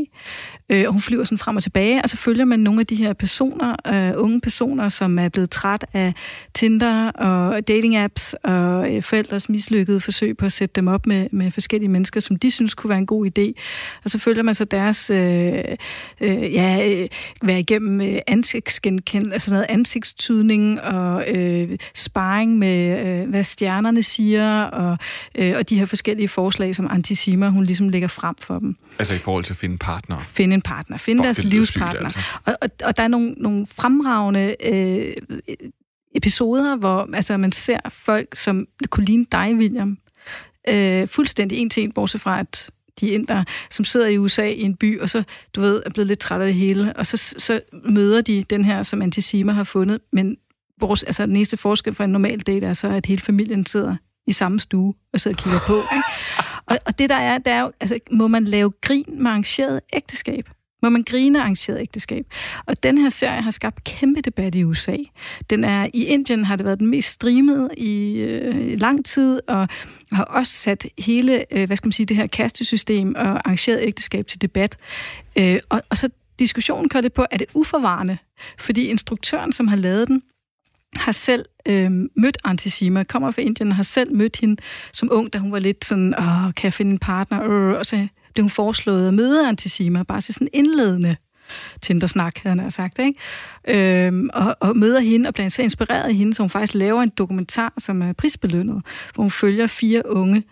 Øh, og hun flyver sådan frem og tilbage, og så følger man nogle af de her personer, øh, unge personer, som er blevet træt af Tinder og dating-apps, og øh, forældres mislykkede forsøg på at sætte dem op med, med forskellige mennesker, som de synes kunne være en god idé. Og så følger man så deres, øh, øh, ja, øh, være igennem øh, ansigtsgenkendelse, altså noget ansigtstydning og øh, spar med, øh, hvad stjernerne siger, og, øh, og de her forskellige forslag, som Antisima, hun ligesom lægger frem for dem. Altså i forhold til at finde partner? Finde en partner. Finde Fuck, deres livspartner. Sygt, altså. og, og, og der er nogle, nogle fremragende øh, episoder, hvor altså, man ser folk, som kunne ligne dig, William, øh, fuldstændig en til en, bortset fra at de indere, som sidder i U S A i en by, og så, du ved, er blevet lidt træt af det hele, og så, så møder de den her, som Antisima har fundet, men Vores, altså den næste forskel for en normal date er så, at hele familien sidder i samme stue og sidder og kigger på. Ikke? Og, og det der er, det er jo, altså, må man lave grin med arrangeret ægteskab? Må man grine arrangeret ægteskab? Og den her serie har skabt kæmpe debat i U S A. Den er, i Indien har det været den mest streamede i, øh, i lang tid, og har også sat hele, øh, hvad skal man sige, det her kastesystem og arrangeret ægteskab til debat. Øh, og, og så diskussionen kører det på, er det uforvarende? Fordi instruktøren, som har lavet den, har selv øh, mødt Antissima, kommer fra Indien og har selv mødt hende som ung, da hun var lidt sådan, åh, kan jeg finde en partner? Øh, og så blev hun foreslået at møde Antissima, bare til sådan indledende Tinder-snak, havde han sagt, ikke? Øhm, og, og møder hende og bliver så inspireret af hende, så hun faktisk laver en dokumentar, som er prisbelønnet, hvor hun følger fire unge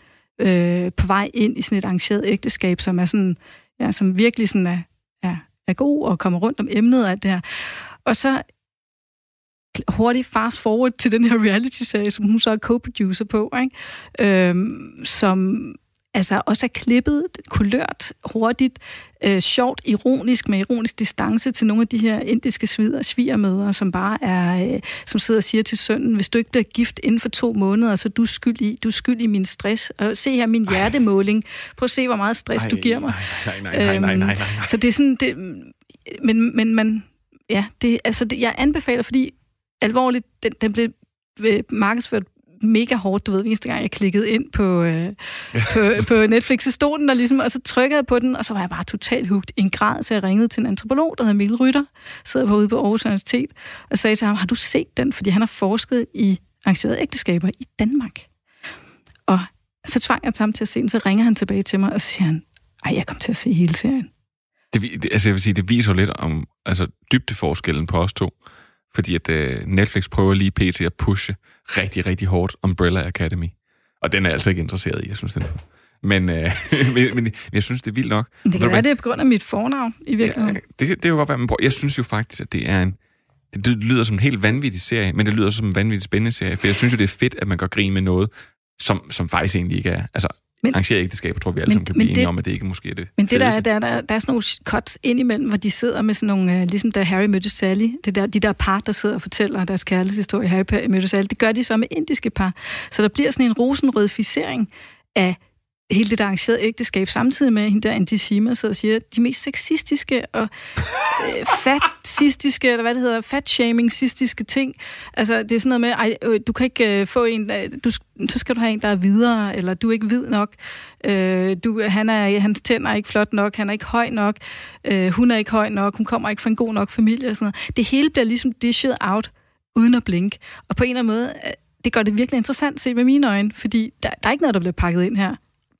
øh, på vej ind i sådan et arrangeret ægteskab, som er sådan, ja, som virkelig sådan er, er, er god og kommer rundt om emnet og alt det her. Og så hurtigt fast forward til den her reality-serie, som hun så er co-producer på, ikke? Øhm, som altså også er klippet, kulørt, hurtigt, øh, sjovt, ironisk, med ironisk distance til nogle af de her indiske sviger, svigermødre, som bare er, øh, som sidder og siger til sønnen, hvis du ikke bliver gift inden for to måneder, så du er skyld i, du er skyld i min stress. Og se her min hjertemåling. Prøv at se, hvor meget stress ej, du giver mig. Nej, nej, nej, nej, nej, nej. Så det er sådan, det, men, men man, ja, det, altså det, jeg anbefaler, fordi alvorligt, den, den blev markedsført mega hårdt, du ved, eneste gang jeg klikkede ind på, øh, på, på Netflix, så stod den der ligesom, og så trykkede jeg på den, og så var jeg bare totalt hugt i en grad, så jeg ringede til en antropolog, der hedder Mikkel Rytter, sidder på ude på Aarhus Universitet, og sagde til ham, har du set den? Fordi han har forsket i arrangerede ægteskaber i Danmark. Og så tvang jeg til ham til at se den, så ringer han tilbage til mig, og så siger han, ej, jeg kom til at se hele serien. Det, altså, jeg vil sige, det viser lidt om altså, dybdeforskellen på os to. Fordi at øh, Netflix prøver lige pt. At pushe rigtig, rigtig hårdt Umbrella Academy. Og den er jeg altså ikke interesseret i, jeg synes den. Men, øh, men, men jeg synes, det er vildt nok. Det kan være, det er på grund af mit fornavn, i virkeligheden. Ja, det, det kan jo godt være, man prøver. Jeg synes jo faktisk, at det er en... Det lyder som en helt vanvittig serie, men det lyder som en vanvittig spændende serie. For jeg synes jo, det er fedt, at man går grine med noget, som, som faktisk egentlig ikke er... Altså, arrangeret ægteskaber, tror vi alle sammen kan blive enige om, at det ikke måske er det. Men det der er, der, der, der er sådan nogle cuts indimellem, hvor de sidder med sådan nogle, ligesom da Harry mødte Sally, det der, de der par, der sidder og fortæller deres kærlighedshistorie, Harry mødte Sally, det gør de så med indiske par. Så der bliver sådan en rosenrødficering af hele det der arrangerede ægteskab, samtidig med hende der Antissima sidder og siger, de mest sexistiske og øh, fat-sistiske, eller hvad det hedder, fat-shaming-sistiske ting. Altså, det er sådan noget med, ej, øh, du kan ikke øh, få en, øh, du, så skal du have en, der er videre, eller du er ikke hvid nok, øh, du, han er, hans tænder er ikke flot nok, han er ikke høj nok, øh, hun er ikke høj nok, hun kommer ikke fra en god nok familie, og sådan noget. Det hele bliver ligesom dished out, uden at blink. Og på en eller anden måde, øh, det gør det virkelig interessant, set med mine øjne, fordi der, der er ikke noget, der bliver pakket ind her.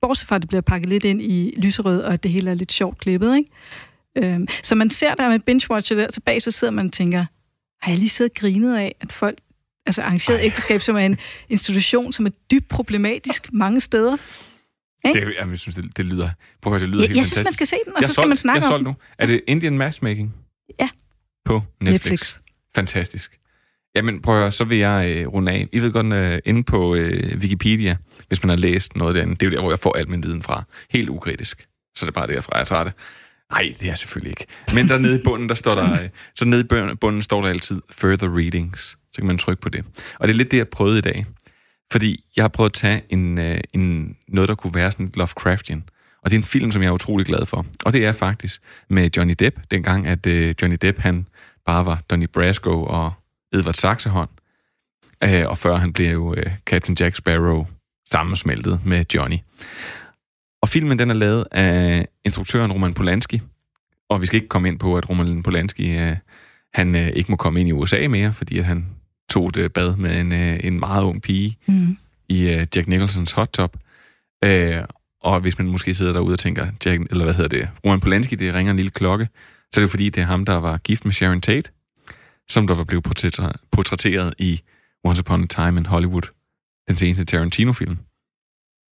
Bortset fra, at det bliver pakket lidt ind i lyserød, og at det hele er lidt sjovt klippet, ikke? Øhm, så man ser der med binge-watcher der, så bag så sidder man og tænker, har jeg lige siddet og grinet af, at folk, altså arrangeret ægteskab, som er en institution, som er dybt problematisk mange steder. Ikke? Det, jamen, jeg synes, det, det lyder, prøv at høre, det lyder ja, helt jeg fantastisk. Jeg synes, man skal se den, og jeg så skal solgt, man snakke om den. Er det Indian Matchmaking? Ja. På Netflix. Netflix. Fantastisk. Jamen, prøv at høre, så vil jeg øh, runde af. I ved godt, øh, inde på øh, Wikipedia, hvis man har læst noget derinde, det er jo der, hvor jeg får al min viden fra. Helt ukritisk. Så det er bare derfra, jeg tager det. Nej, det er selvfølgelig ikke. Men der nede i bunden, der står der... Øh, så nede i bunden står der altid further readings. Så kan man trykke på det. Og det er lidt det, jeg prøvede i dag. Fordi jeg har prøvet at tage en, øh, en, noget, der kunne være sådan Lovecraftian. Og det er en film, som jeg er utrolig glad for. Og det er faktisk med Johnny Depp. Dengang, at øh, Johnny Depp, han bare var Donnie Brasco og... Edward Saxehånd, øh, og før han blev jo øh, Captain Jack Sparrow sammensmeltet med Johnny. Og filmen, den er lavet af instruktøren Roman Polanski, og vi skal ikke komme ind på, at Roman Polanski, øh, han øh, ikke må komme ind i U S A mere, fordi at han tog et bad med en, øh, en meget ung pige mm. i øh, Jack Nicholsons hot tub. Øh, og hvis man måske sidder derude og tænker, Jack, eller hvad hedder det, Roman Polanski, det ringer en lille klokke, så er det jo fordi, det er ham, der var gift med Sharon Tate, som der var blevet portrætteret i Once Upon a Time in Hollywood, den seneste Tarantino-film.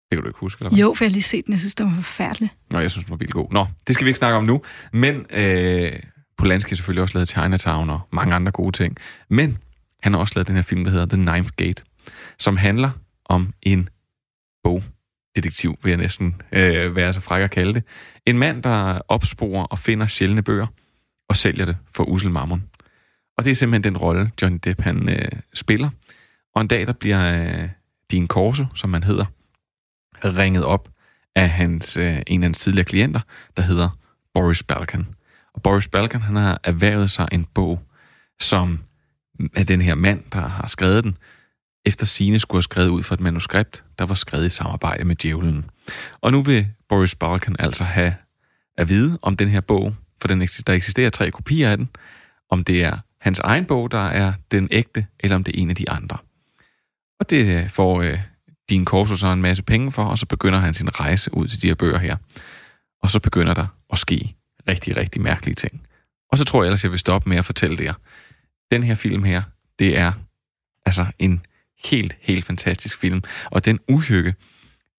Det kan du ikke huske, eller hvad? Jo, for jeg har lige set den. Jeg synes, den var forfærdelig. Nå, jeg synes, den var vildt god. Nå, det skal vi ikke snakke om nu. Men øh, Polanski har selvfølgelig også lavet Chinatown og mange andre gode ting. Men han har også lavet den her film, der hedder The Ninth Gate, som handler om en bogdetektiv, vil jeg næsten øh, være så fræk at kalde det. En mand, der opsporer og finder sjældne bøger og sælger det for usel mammon. Og det er simpelthen den rolle, Johnny Depp han øh, spiller. Og en dag, der bliver øh, Dean Corso, som han hedder, ringet op af hans, øh, en af hans tidligere klienter, der hedder Boris Balkan. Og Boris Balkan, han har erhvervet sig en bog, som er den her mand, der har skrevet den, efter sine skulle have skrevet ud fra et manuskript, der var skrevet i samarbejde med djævlen. Og nu vil Boris Balkan altså have at vide om den her bog, for den, der eksisterer tre kopier af den, om det er hans egen bog, der er den ægte, eller om det er en af de andre. Og det får øh, Dean Corso så en masse penge for, og så begynder han sin rejse ud til de her bøger her. Og så begynder der at ske rigtig, rigtig mærkelige ting. Og så tror jeg ellers, jeg vil stoppe med at fortælle det jer. Den her film her, det er altså en helt, helt fantastisk film. Og den uhygge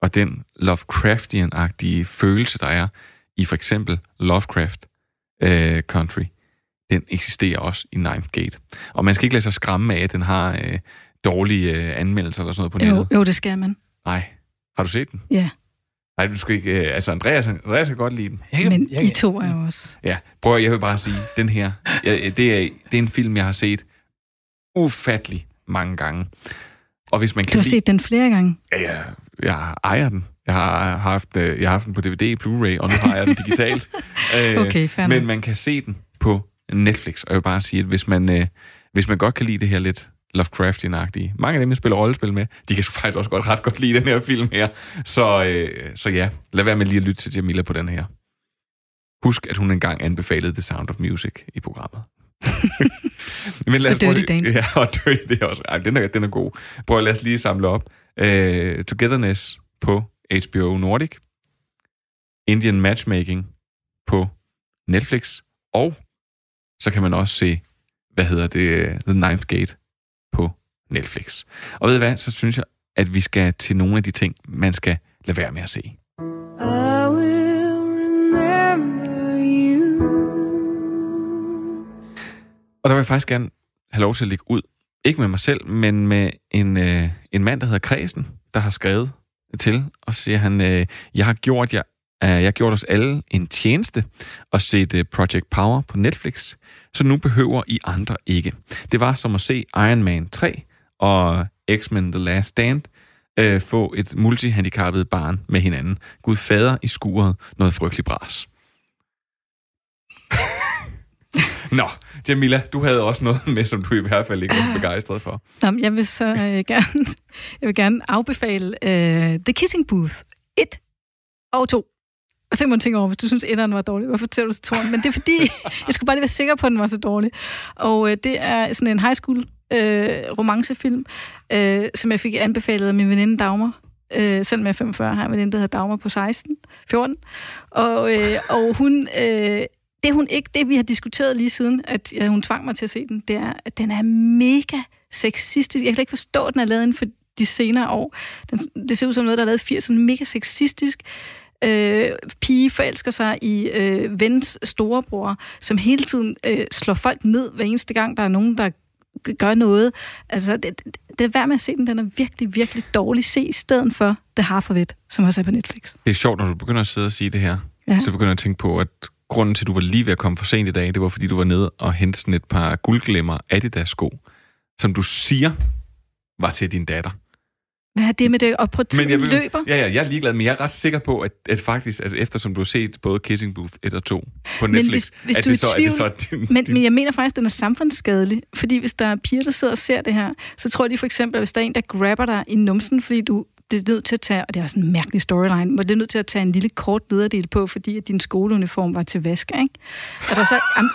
og den Lovecraftian-agtige følelse, der er i for eksempel Lovecraft øh, Country, den eksisterer også i Ninth Gate. Og man skal ikke lade sig skræmme af, at den har øh, dårlige øh, anmeldelser eller sådan noget på nettet. Jo, jo, det skal man. Nej. Har du set den? Ja. Yeah. Nej, du skal ikke... Øh, altså, Andreas, Andreas kan godt lide den. Jeg, Men jeg, jeg, I to er jo også... Ja, prøv at jeg vil bare sige, den her... Jeg, det, er, det er en film, jeg har set ufattelig mange gange. Og hvis man kan du har lide, set den flere gange? Ja, jeg, jeg ejer den. Jeg har haft, jeg har haft den på D V D, Blu-ray, og nu har jeg den digitalt. Okay, fair. Men man kan se den på Netflix, og jeg vil bare sige, at hvis man, øh, hvis man godt kan lide det her lidt Lovecraftian-agtige, mange af dem, jeg spiller rollespil med, de kan faktisk også godt, ret godt lide den her film her. Så, øh, så ja, lad være med lige at lytte til Jamila på den her. Husk, at hun engang anbefalede The Sound of Music i programmet. Men lad os og Dirty Dancing. Ja, og Dirty, det er også. Ej, den er, den er god. Prøv at lad os lige samle op. Øh, Togetherness på H B O Nordic. Indian Matchmaking på Netflix. Og så kan man også se, hvad hedder det, The Ninth Gate på Netflix. Og ved I hvad, så synes jeg, at vi skal til nogle af de ting, man skal lade være med at se. Og der vil jeg faktisk gerne have lov til at ligge ud, ikke med mig selv, men med en, øh, en mand, der hedder Kristen, der har skrevet til, og siger han, øh, jeg har gjort jer Jeg har gjort os alle en tjeneste og set Project Power på Netflix, så nu behøver I andre ikke. Det var som at se Iron Man tre og X-Men The Last Stand øh, få et multihandicappet barn med hinanden. Gud fader i skuret noget frygteligt bras. Nå, Jamila, du havde også noget med, som du i hvert fald ikke var begejstret for. Nå, jeg vil så øh, gerne, jeg vil gerne afbefale øh, The Kissing Booth et og to. Og så kan man tænke over, hvis du synes, etteren var dårlig, hvorfor fortæller du så toren? Men det er fordi, jeg skulle bare lige være sikker på, at den var så dårlig. Og øh, det er sådan en high school øh, romancefilm, øh, som jeg fik anbefalet af min veninde Dagmar. Øh, selvom jeg er femogfyrre, har jeg en veninde, der hedder Dagmar på seksten, fjorten. Og, øh, og hun, øh, det hun ikke, det vi har diskuteret lige siden, at øh, hun tvang mig til at se den, det er, at den er mega sexistisk. Jeg kan ikke forstå, at den er lavet inden for de senere år. Den, det ser ud som noget, der er lavet i firserne, mega sexistisk. Øh, pige forelsker sig i øh, vens storebror, som hele tiden øh, slår folk ned hver eneste gang, der er nogen, der gør noget. Altså, det, det, det er værd med at se den. Den er virkelig, virkelig dårlig. Se i stedet for The Half of It, som også er på Netflix. Det er sjovt, når du begynder at sidde og sige det her. Ja. Så begynder jeg at tænke på, at grunden til, at du var lige ved at komme for sent i dag, det var, fordi du var nede og hentede et par guldglemmer Adidas-sko, som du siger var til din datter. Hvad er det med det? Og på tiden jeg, løber? Ja, ja, jeg er ligeglad, men jeg er ret sikker på, at, at faktisk, at eftersom du har set både Kissing Booth et og to på Netflix, men hvis, hvis at du det, så, tvivl, er det så din, men, din... men jeg mener faktisk, at den er samfundsskadelig. Fordi hvis der er piger, der sidder og ser det her, så tror de for eksempel, at hvis der er en, der grabber dig i numsen, fordi du bliver nødt til at tage, og det er også en mærkelig storyline, hvor du er nødt til at tage en lille kort nederdel på, fordi at din skoleuniform var til vask, ikke? Og der så, am,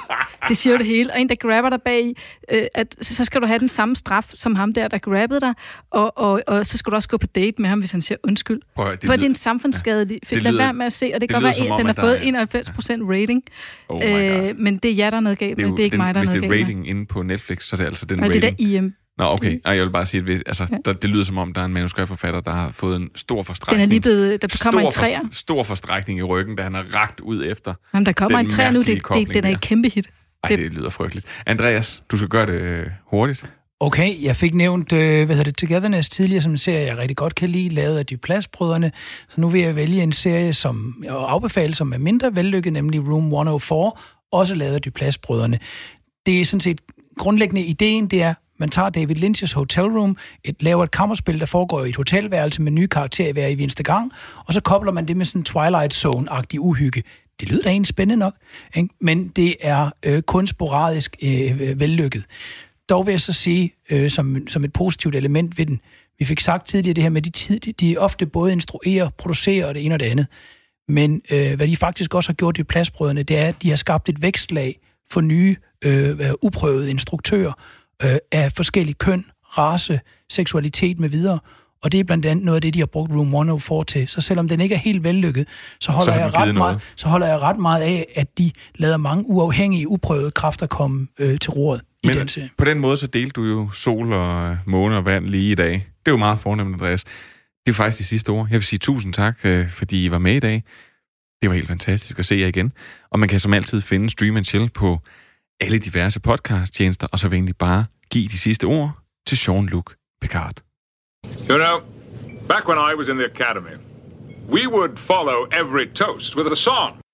det siger jo det hele. Og en, der grabber dig bag i, øh, at så skal du have den samme straf som ham der, der grabbede dig, og, og, og så skal du også gå på date med ham, hvis han siger undskyld. Prøv, det for lyder, det er en samfundsskadelig film. Lad være med at se, og det, det kan godt være, at den har fået enoghalvfems procent rating. Oh øh, men det er jer, der er noget galt med, det er ikke den, mig, der er noget galt med. Hvis det er rating inde på Netflix, så er det altså den og rating. Og det er der I M. Nå, okay. Og jeg vil bare sige, at vi, altså, ja. der, det lyder som om, der er en manuskriptforfatter, der har fået en stor forstrækning. Den er lige blevet... Der kommer stor en træer. For, stor forstrækning i ryggen, da han har ragt ud efter. Jamen, der kommer en træer nu. Det, det, den er et kæmpe hit. Ej, det, det lyder frygteligt. Andreas, du skal gøre det øh, hurtigt. Okay, jeg fik nævnt, øh, hvad hedder det, Togetherness tidligere, som en serie, jeg rigtig godt kan lide, lavet af Duplass-brødrene. Så nu vil jeg vælge en serie, som jeg afbefaler, som er mindre vellykket, nemlig Room et nul fire, også lavet af Duplass-brødrene. Det er sådan set grundlæggende ideen, det er, man tager David Lynch's Hotel Room, et, laver et kammerspil, der foregår i et hotelværelse med nye karakterer hver i eneste gang, og så kobler man det med sådan en Twilight Zone-agtig uhygge. Det lyder da egentlig spændende nok, ikke? Men det er øh, kun sporadisk øh, vellykket. Dog vil jeg så sige, øh, som, som et positivt element ved den, vi fik sagt tidligere det her med, de tid, de ofte både instruerer, producerer og det ene og det andet, men øh, hvad de faktisk også har gjort i Pladsbrødrene, det er, at de har skabt et vækstlag for nye øh, uprøvede instruktører øh, af forskellige køn, race, seksualitet med videre. Og det er blandt andet noget af det, de har brugt Room et hundrede og fire til. Så selvom den ikke er helt vellykket, så holder, så jeg, ret meget, så holder jeg ret meget af, at de lader mange uafhængige, uprøvede kræfter komme øh, til roret i den serie. På den måde, så delte du jo sol og måne og vand lige i dag. Det er jo meget fornemt, Andreas. Det er faktisk de sidste ord. Jeg vil sige tusind tak, øh, fordi I var med i dag. Det var helt fantastisk at se jer igen. Og man kan som altid finde Stream and Chill på alle diverse podcast-tjenester, og så vil egentlig bare give de sidste ord til Jean-Luc Picard. You know, back when I was in the academy, we would follow every toast with a song.